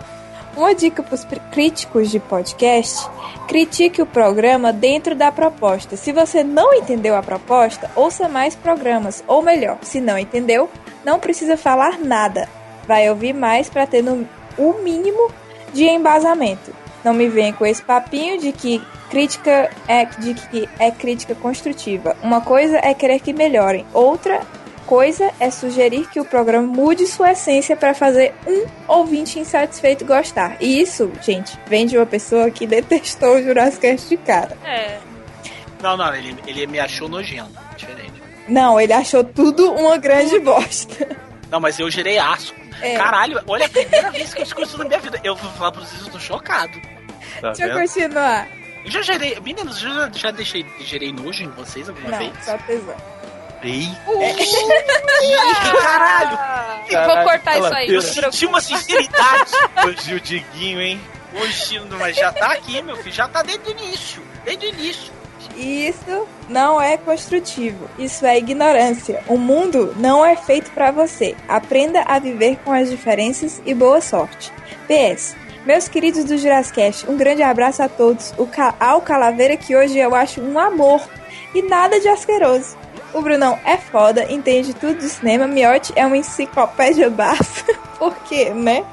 Uma dica para os críticos de podcast: critique o programa dentro da proposta. Se você não entendeu a proposta, ouça mais programas, ou melhor, se não entendeu, não precisa falar nada. Vai ouvir mais para ter no, o mínimo de embasamento. Não me venha com esse papinho de que crítica é, de que é crítica construtiva. Uma coisa é querer que melhorem, outra coisa é sugerir que o programa mude sua essência para fazer um ouvinte insatisfeito gostar. E isso, gente, vem de uma pessoa que detestou o Jurassicast de cara. É. Não, não, ele, ele me achou nojento, diferente. Não, ele achou tudo uma grande bosta. Não, mas eu gerei asco. É. Caralho, olha, a primeira vez que eu escuto isso na minha vida. Eu vou falar pra vocês, eu tô chocado. Tá Deixa vendo? eu continuar. Eu já gerei... Meninos, já, já deixei, gerei nojo em vocês alguma não, vez? Não, só tesão. Ei. Uh, é. Caralho. Caralho! Vou cortar isso aí. Eu senti uma sinceridade. Hoje o Diguinho, hein? Hoje, mas já tá aqui, meu filho. Já tá desde o início. Desde o início. Isso não é construtivo. Isso é ignorância. O mundo não é feito pra você. Aprenda a viver com as diferenças e boa sorte. P S. Meus queridos do Jurassicast, um grande abraço a todos. O ca- ao Calaveira, que hoje eu acho um amor. E nada de asqueroso. O Brunão é foda, entende tudo de cinema. Miotti é uma enciclopédia básica. Por quê, né?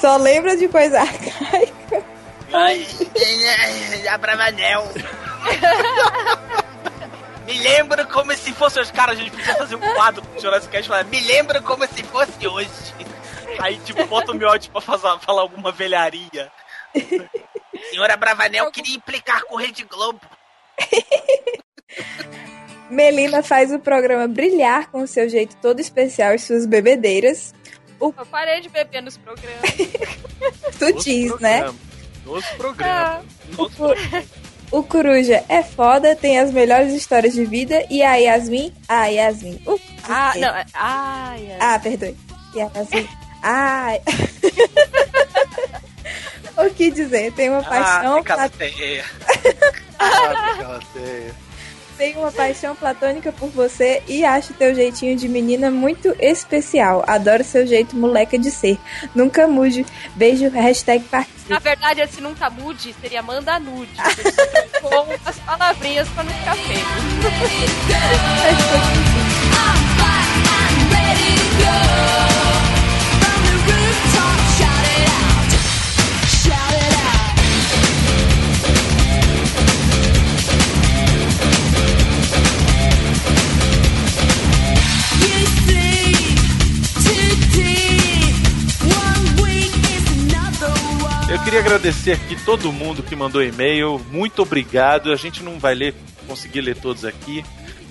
Só lembra de coisa arcaica. Ai, Abravanel. Me lembro como se fosse hoje. Cara, a gente podia fazer um quadro do Jurassicast e falar: me lembro como se fosse hoje. Aí, tipo, bota o Miotti pra fazer, falar alguma velharia. Senhora Abravanel queria implicar com o Rede Globo. Melina faz o programa brilhar com o seu jeito todo especial e suas bebedeiras. O... Eu parei de beber nos programas. Tu nos diz, programas, né? Nos programas. Ah. Nos programas. O Coruja é foda, tem as melhores histórias de vida. E a Yasmin... Ah, Yasmin. Uh, ah, não. Ah, Yasmin. Ah, perdoe. Yasmin. Ah. O que dizer? Tem uma paixão... Ah, plateia. Ah, plateia. Tenho uma paixão platônica por você e acho teu jeitinho de menina muito especial. Adoro seu jeito moleca de ser. Nunca mude. Beijo, hashtag participe. Na verdade, esse nunca mude seria manda nude. Com as palavrinhas pra não ficar feio. Eu queria agradecer aqui todo mundo que mandou e-mail, muito obrigado. A gente não vai ler, conseguir ler todos aqui,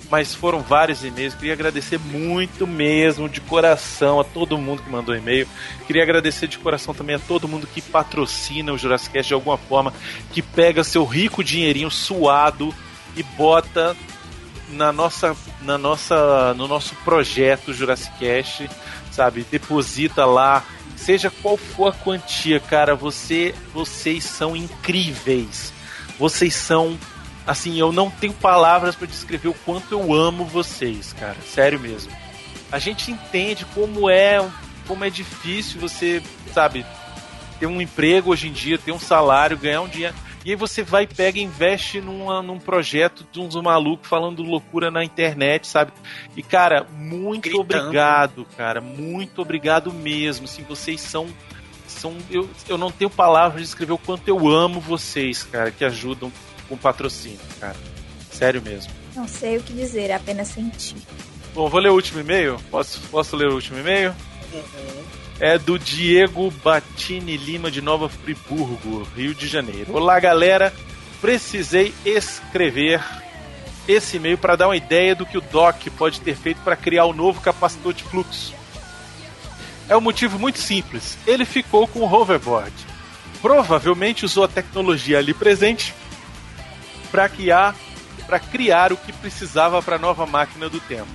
mas foram vários e-mails. Queria agradecer muito mesmo, de coração, a todo mundo que mandou e-mail. Queria agradecer de coração também a todo mundo que patrocina o Jurassicast de alguma forma, que pega seu rico dinheirinho suado e bota na nossa, na nossa, no nosso projeto Jurassicast, sabe? Deposita lá. Seja qual for a quantia, cara, você, vocês são incríveis. Vocês são... Assim, eu não tenho palavras pra descrever o quanto eu amo vocês, cara. Sério mesmo. A gente entende como é, como é difícil você, sabe, ter um emprego hoje em dia, ter um salário, ganhar um dinheiro. E aí você vai, pega e investe numa, num projeto de uns malucos falando loucura na internet, sabe? E, cara, muito Gritando. obrigado, cara. Muito obrigado mesmo. Assim, vocês são... são eu, eu não tenho palavras de escrever o quanto eu amo vocês, cara, que ajudam com patrocínio, cara. Sério mesmo. Não sei o que dizer, apenas sentir. Bom, vou ler o último e-mail? Posso, posso ler o último e-mail? Uhum. É do Diego Batini Lima, de Nova Friburgo, Rio de Janeiro. Olá, galera. Precisei escrever esse e-mail para dar uma ideia do que o Doc pode ter feito para criar o novo capacitor de fluxo. É um motivo muito simples. Ele ficou com o hoverboard. Provavelmente usou a tecnologia ali presente para criar, para criar o que precisava para a nova máquina do tempo.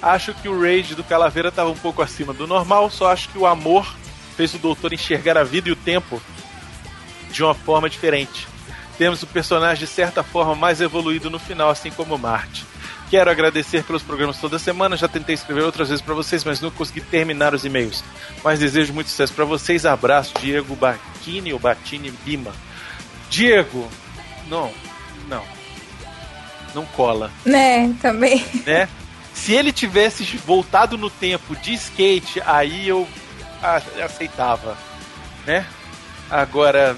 Acho que o rage do Calaveira estava um pouco acima do normal, só acho que o amor fez o doutor enxergar a vida e o tempo de uma forma diferente. Temos o personagem de certa forma mais evoluído no final, assim como Marte. Quero agradecer pelos programas toda semana. Já tentei escrever outras vezes para vocês, mas não consegui terminar os e-mails. Mas desejo muito sucesso para vocês. Abraço, Diego Batini ou Batini Bima. Diego, não, não, não cola. Né, também. Né? Se ele tivesse voltado no tempo de skate, aí eu aceitava, né? Agora,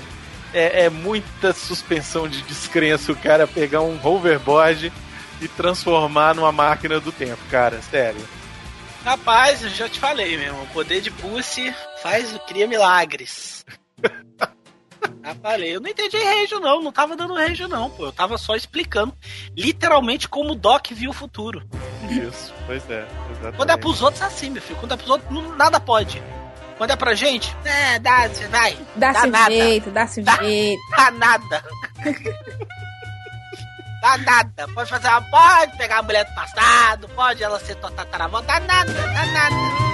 é, é muita suspensão de descrença o cara pegar um hoverboard e transformar numa máquina do tempo, cara, sério. Rapaz, eu já te falei mesmo, o poder de Pussy faz, cria milagres. Já falei, eu não entendi rejo não, não tava dando rejo não, pô, eu tava só explicando literalmente como o Doc viu o futuro. Isso, pois é, exatamente. Quando é pros outros assim, meu filho, quando é pros outros não, nada pode. Quando é pra gente, é, dá, vai, dá-se dá o jeito, dá-se o dá, jeito. Dá nada. Dá nada, pode fazer uma, pode pegar a mulher do passado, pode ela ser tua tataravó, dá nada, dá nada.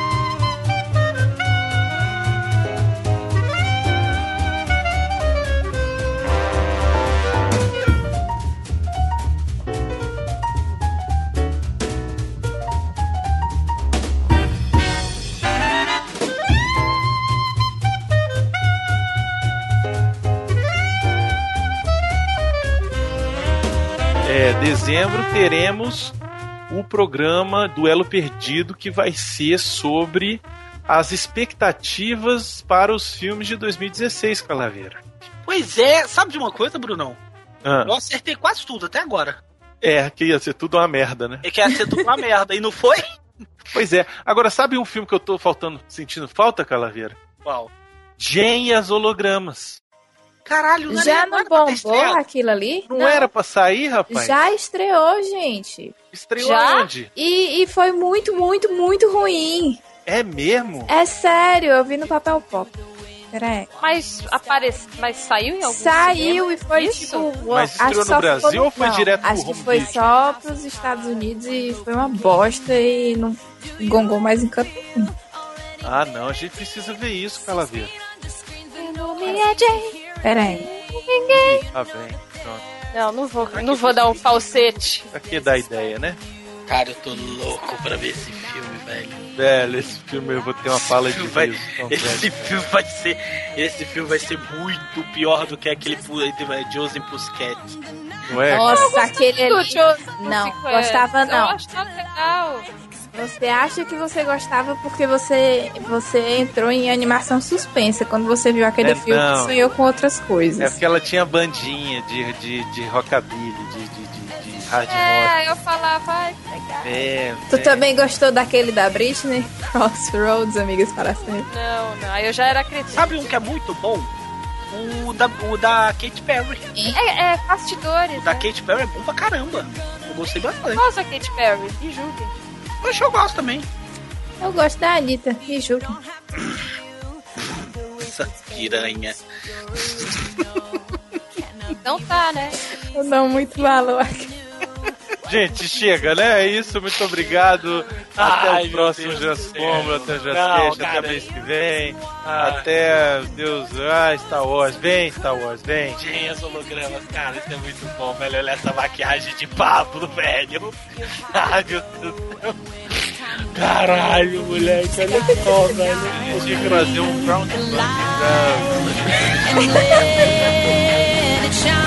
É, dezembro teremos o programa do Elo Perdido, que vai ser sobre as expectativas para os filmes de dois mil e dezesseis, Calaveira. Pois é, sabe de uma coisa, Brunão? Ah. Eu acertei quase tudo até agora. É, que ia ser tudo uma merda, né? É que ia ser tudo uma merda, e não foi? Pois é. Agora, sabe um filme que eu tô faltando, sentindo falta, Calaveira? Qual? Jane e as Hologramas. Caralho, não já não bombou aquilo ali? Não, não era pra sair, rapaz? Já estreou, gente. Estreou já? Onde? E, e foi muito, muito, muito ruim. É mesmo? É sério, eu vi no Papel Pop. Peraí. Mas, apare... Mas saiu em algum Saiu cinema? E foi isso? Tipo... Mas estreou no Brasil foi... ou foi não, direto pro Home Video? Acho que foi vídeo. Só pros Estados Unidos e foi uma bosta e não gongou mais em canto. Ah, não, a gente precisa ver isso, Calaveira. Pera aí. Tá bem, pronto. Não, não vou, não vou dar um falsete. Pra que dar ideia, né? Cara, eu tô louco pra ver esse filme, velho. Velho, esse filme eu vou ter uma fala de riso. Esse filme vai ser. Esse filme vai ser muito pior do que aquele Josie Pusquete. Não é? Nossa, aquele ali. Não, gostava não. Eu achava legal. Você acha que você gostava porque você, você entrou em animação suspensa. Quando você viu aquele é, filme, não. Sonhou com outras coisas. É porque ela tinha bandinha de, de, de rockabilly, de, de, de, de hard rock. É, eu falava... É, tu é. Também gostou daquele da Britney? Crossroads, Amigas para Sempre. Não, não. Eu já era cretino. Sabe um que é muito bom? O da, o da Katy Perry. É, é bastidores. O da né? Katy Perry é bom pra caramba. Eu gostei bastante. Nossa, Katy Perry. Me julguem. Mas eu gosto também. Eu gosto da Anitta, me julgue. Essa piranha. Então tá, né? Eu dou muito valor aqui. Gente, chega, né? É isso, muito obrigado. Até Ai, o próximo JurassiCombo, até o JurassiCast, até mês que vem. Ah, até, Deus, ah, Star Wars, vem, Star Wars, vem. Gente, as hologramas, cara, isso é muito bom, velho. Olha essa maquiagem de Pablo, velho. Ai, meu Deus do céu. Caralho, moleque, olha só, velho. Eu tinha que fazer um round of applause. Your gold is burst.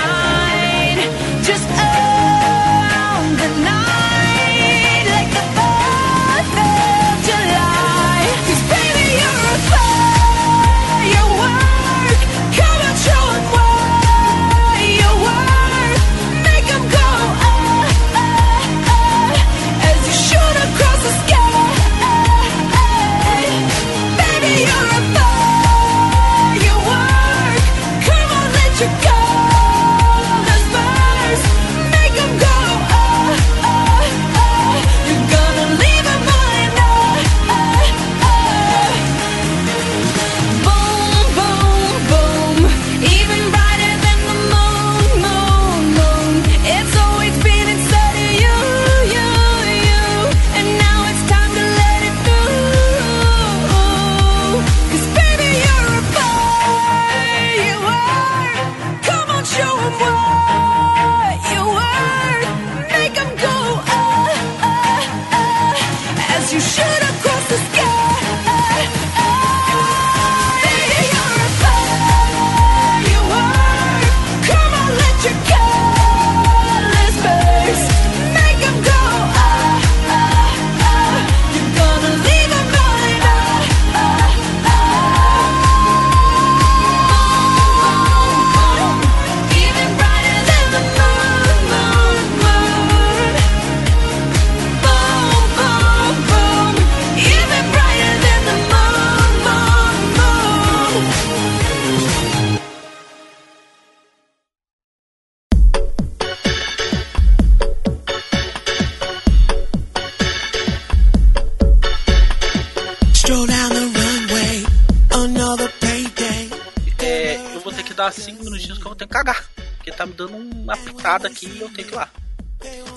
É, eu vou ter que dar cinco minutinhos que eu vou ter que cagar. Porque tá me dando uma pitada aqui e eu tenho que ir lá.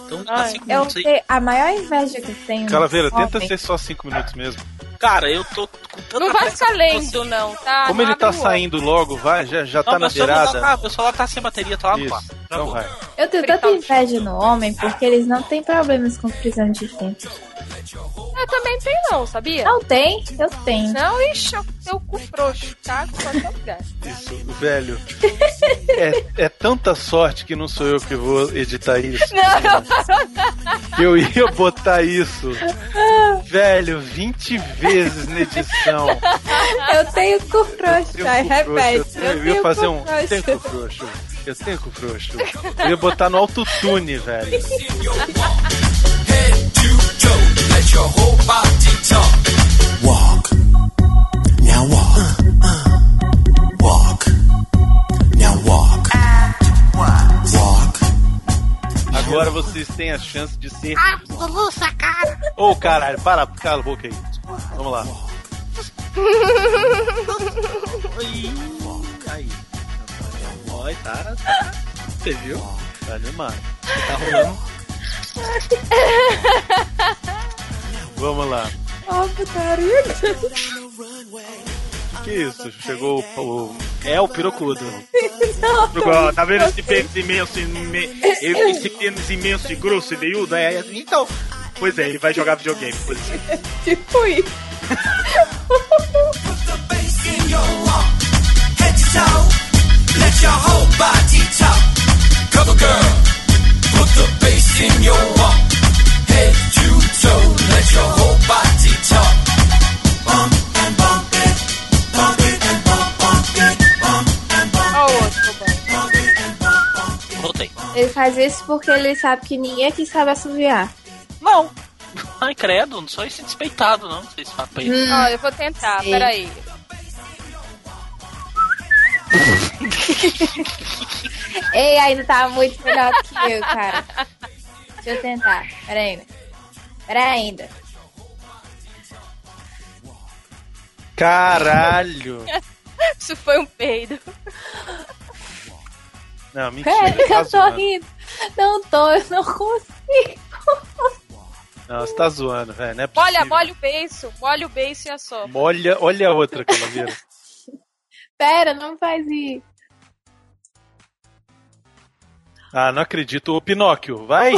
Então dá cinco minutos aí. A maior inveja que eu tenho. Calaveira, tenta ser só cinco minutos mesmo. Cara, eu tô com tanta... Não vai ficar lento, não, tá? Como ele tá saindo logo, vai, já, já não, tá na beirada. Tá, meu celular tá sem bateria, tá lá no quarto. Então vai. Eu tenho tanta inveja no homem, porque eles não têm problemas com prisão de tempo. Eu também tenho não, sabia? Não tem, eu tenho. Não, ixi, eu, eu cu frouxo, tá? Isso, velho. é, é tanta sorte que não sou eu que vou editar isso. Não. Eu ia botar isso. Velho, vinte vezes na edição. Eu tenho cu frouxo, repete. Eu, eu, eu ia fazer um. Eu tenho cu frouxo. Eu tenho cu frouxo. Eu ia botar no autotune, velho. Let your whole body talk. Walk, now walk. Uh, uh. Walk, now walk. Walk. Walk. Agora vocês têm a chance de ser. Ah, Lúcia, cara! Ô oh, caralho, para, cala a boca aí. Vamos lá. Aí, aí. Oi, tá, tá. Você viu? Tá animado. Tá rolando. Vamos lá. Que isso? Chegou o... É o pirocudo. Tá vendo esse pênis imenso, imenso, esse pênis imenso e grosso e veiudo? É, então, pois é, ele vai jogar videogame. Pois é. Tipo isso. Let your whole body talk. Cover girl. Put the bass in your walk, head to toe, let your whole body talk. Bump and bump it, bump it and bump, bump it, bump and bump it, bump it and bump, bump it. Voltei. Ele faz isso porque ele sabe que ninguém aqui sabe assoviar. Não. Ai, credo, não sou esse despeitado, não. Vocês falam pra ele. Não, eu vou tentar, sim. Peraí. Ei, ainda tá muito melhor que eu, cara. Deixa eu tentar. Pera ainda. Pera ainda. Caralho! Isso foi um peido. Não, mentira. É, tá eu zoando. Tô rindo. Não tô, eu não consigo. Não, você tá zoando, velho. Não é possível. Olha, molha o beiço. Molha o beiço e a sopa. Molha, olha a outra, Calaveira. Pera, não faz isso. Ah, não acredito. Ô, Pinóquio, vai!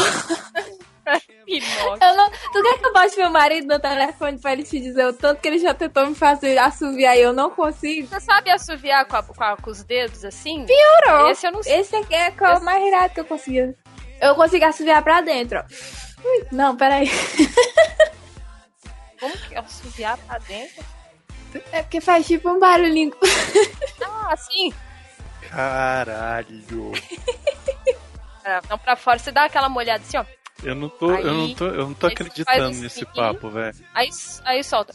Pinóquio. Eu não, tu quer que eu bote meu marido no telefone pra ele te dizer o tanto que ele já tentou me fazer assoviar e eu não consigo? Você sabe assoviar com, a, com, a, com os dedos, assim? Piorou! Esse eu não sei. Esse aqui é o Esse... mais irado que eu conseguia. Eu consigo assoviar pra dentro, ó. Ui, não, peraí. Como que é assoviar pra dentro? É porque faz tipo um barulhinho. Ah, assim? Caralho! Não, pra fora, você dá aquela molhada assim, ó. Eu não tô, aí, eu não tô, eu não tô acreditando nesse papo, velho. Aí, aí solta.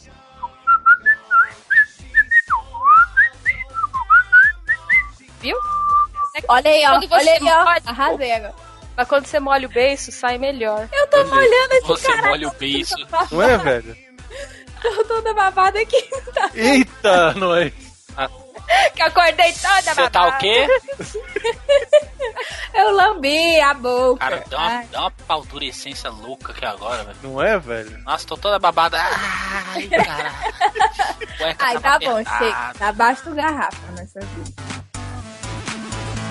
Viu? Olha aí, ó. Olha aí, ó. Molha, arrasei agora. Mas quando você molha o beiço, sai melhor. Eu tô Beleza. molhando esse você caralho. Você molha o beiço. Não é, velho? Tô toda babada aqui. Tá? Eita, nós. Ah. Que eu acordei toda babada. Você tá o quê? Eu lambi a boca. Cara, dá uma, dá uma paldurecência louca aqui agora, velho. Não é, velho? Nossa, tô toda babada. Ai, caralho. Ai, tá bom, chega. Tá abaixo do garrafa nessa vida.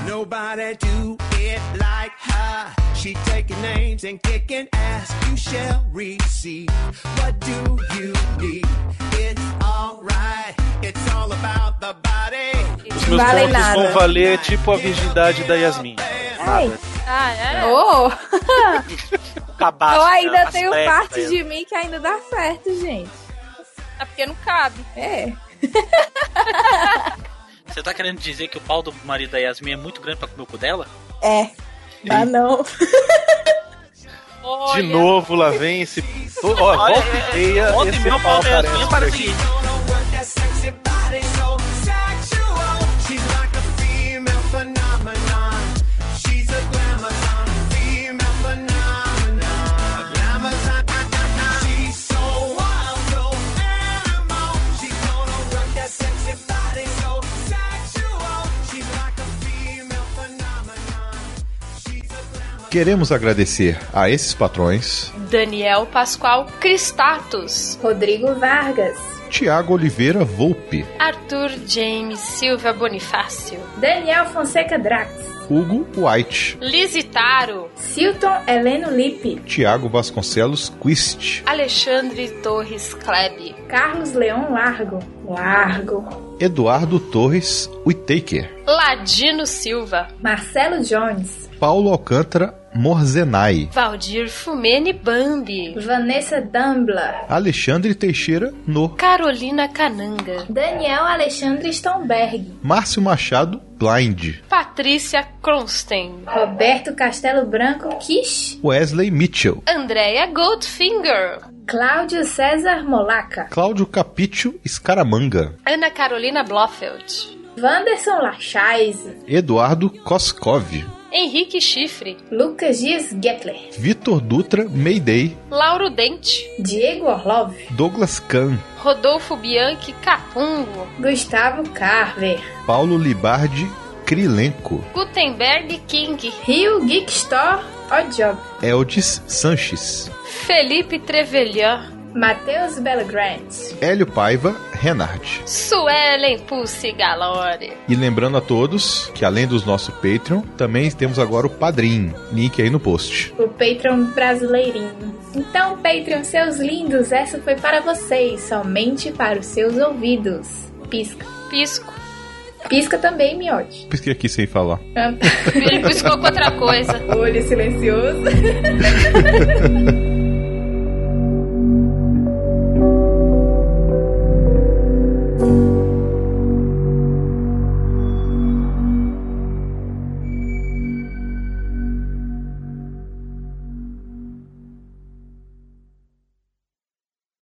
Nobody do it like her. She taking names and kicking ass. You shall receive. What do you need? It's alright. It's all about the body. Os meus vale pontos nada. Vão valer tipo a virgindade da Yasmin. Nada. Ah, é? Oh. Eu ainda tenho parte de mim que ainda dá certo, gente. É porque não cabe. É. Você tá querendo dizer que o pau do marido da Yasmin é muito grande pra comer o cu dela? É. Ah, não. De novo, lá vem esse... Ó, volta e meia esse pau aparece aqui. Queremos agradecer a esses patrões: Daniel Pascoal Cristatus, Rodrigo Vargas, Tiago Oliveira Volpe, Arthur James Silva Bonifácio, Daniel Fonseca Drax, Hugo White, Lisitaro, Silton Heleno Lippe, Tiago Vasconcelos Quist, Alexandre Torres Klebe, Carlos Leon Largo, Largo, Eduardo Torres Whittaker, Ladino Silva, Marcelo Jones, Paulo Alcântara Morzenai, Valdir Fumene Bambi, Vanessa Dambla, Alexandre Teixeira No, Carolina Cananga, Daniel Alexandre Stomberg, Márcio Machado Blind, Patrícia Kronstein, Roberto Castelo Branco Kish, Wesley Mitchell, Andrea Goldfinger, Cláudio César Molaca, Cláudio Capiccio Escaramanga, Ana Carolina Blofeld, Wanderson Lachais, Eduardo Koskov, Henrique Chifre, Lucas Dias Gettler, Vitor Dutra Mayday, Lauro Dente, Diego Orlov, Douglas Kahn, Rodolfo Bianchi Capungo, Gustavo Carver, Paulo Libardi Krilenko, Gutenberg King, Rio Geek Store Ojob, Eldis Sanches, Felipe Trevelyan, Matheus Belgrande, Hélio Paiva Renard, Suelen Pulse Galore. E lembrando a todos que além dos nossos Patreon, também temos agora o Padrim, link aí no post. O Patreon brasileirinho. Então, Patreon, seus lindos, essa foi para vocês, somente para os seus ouvidos. Pisca. Pisco. Pisca também, Miotti. Pisquei aqui sem falar. Ele piscou com outra coisa. Olho silencioso.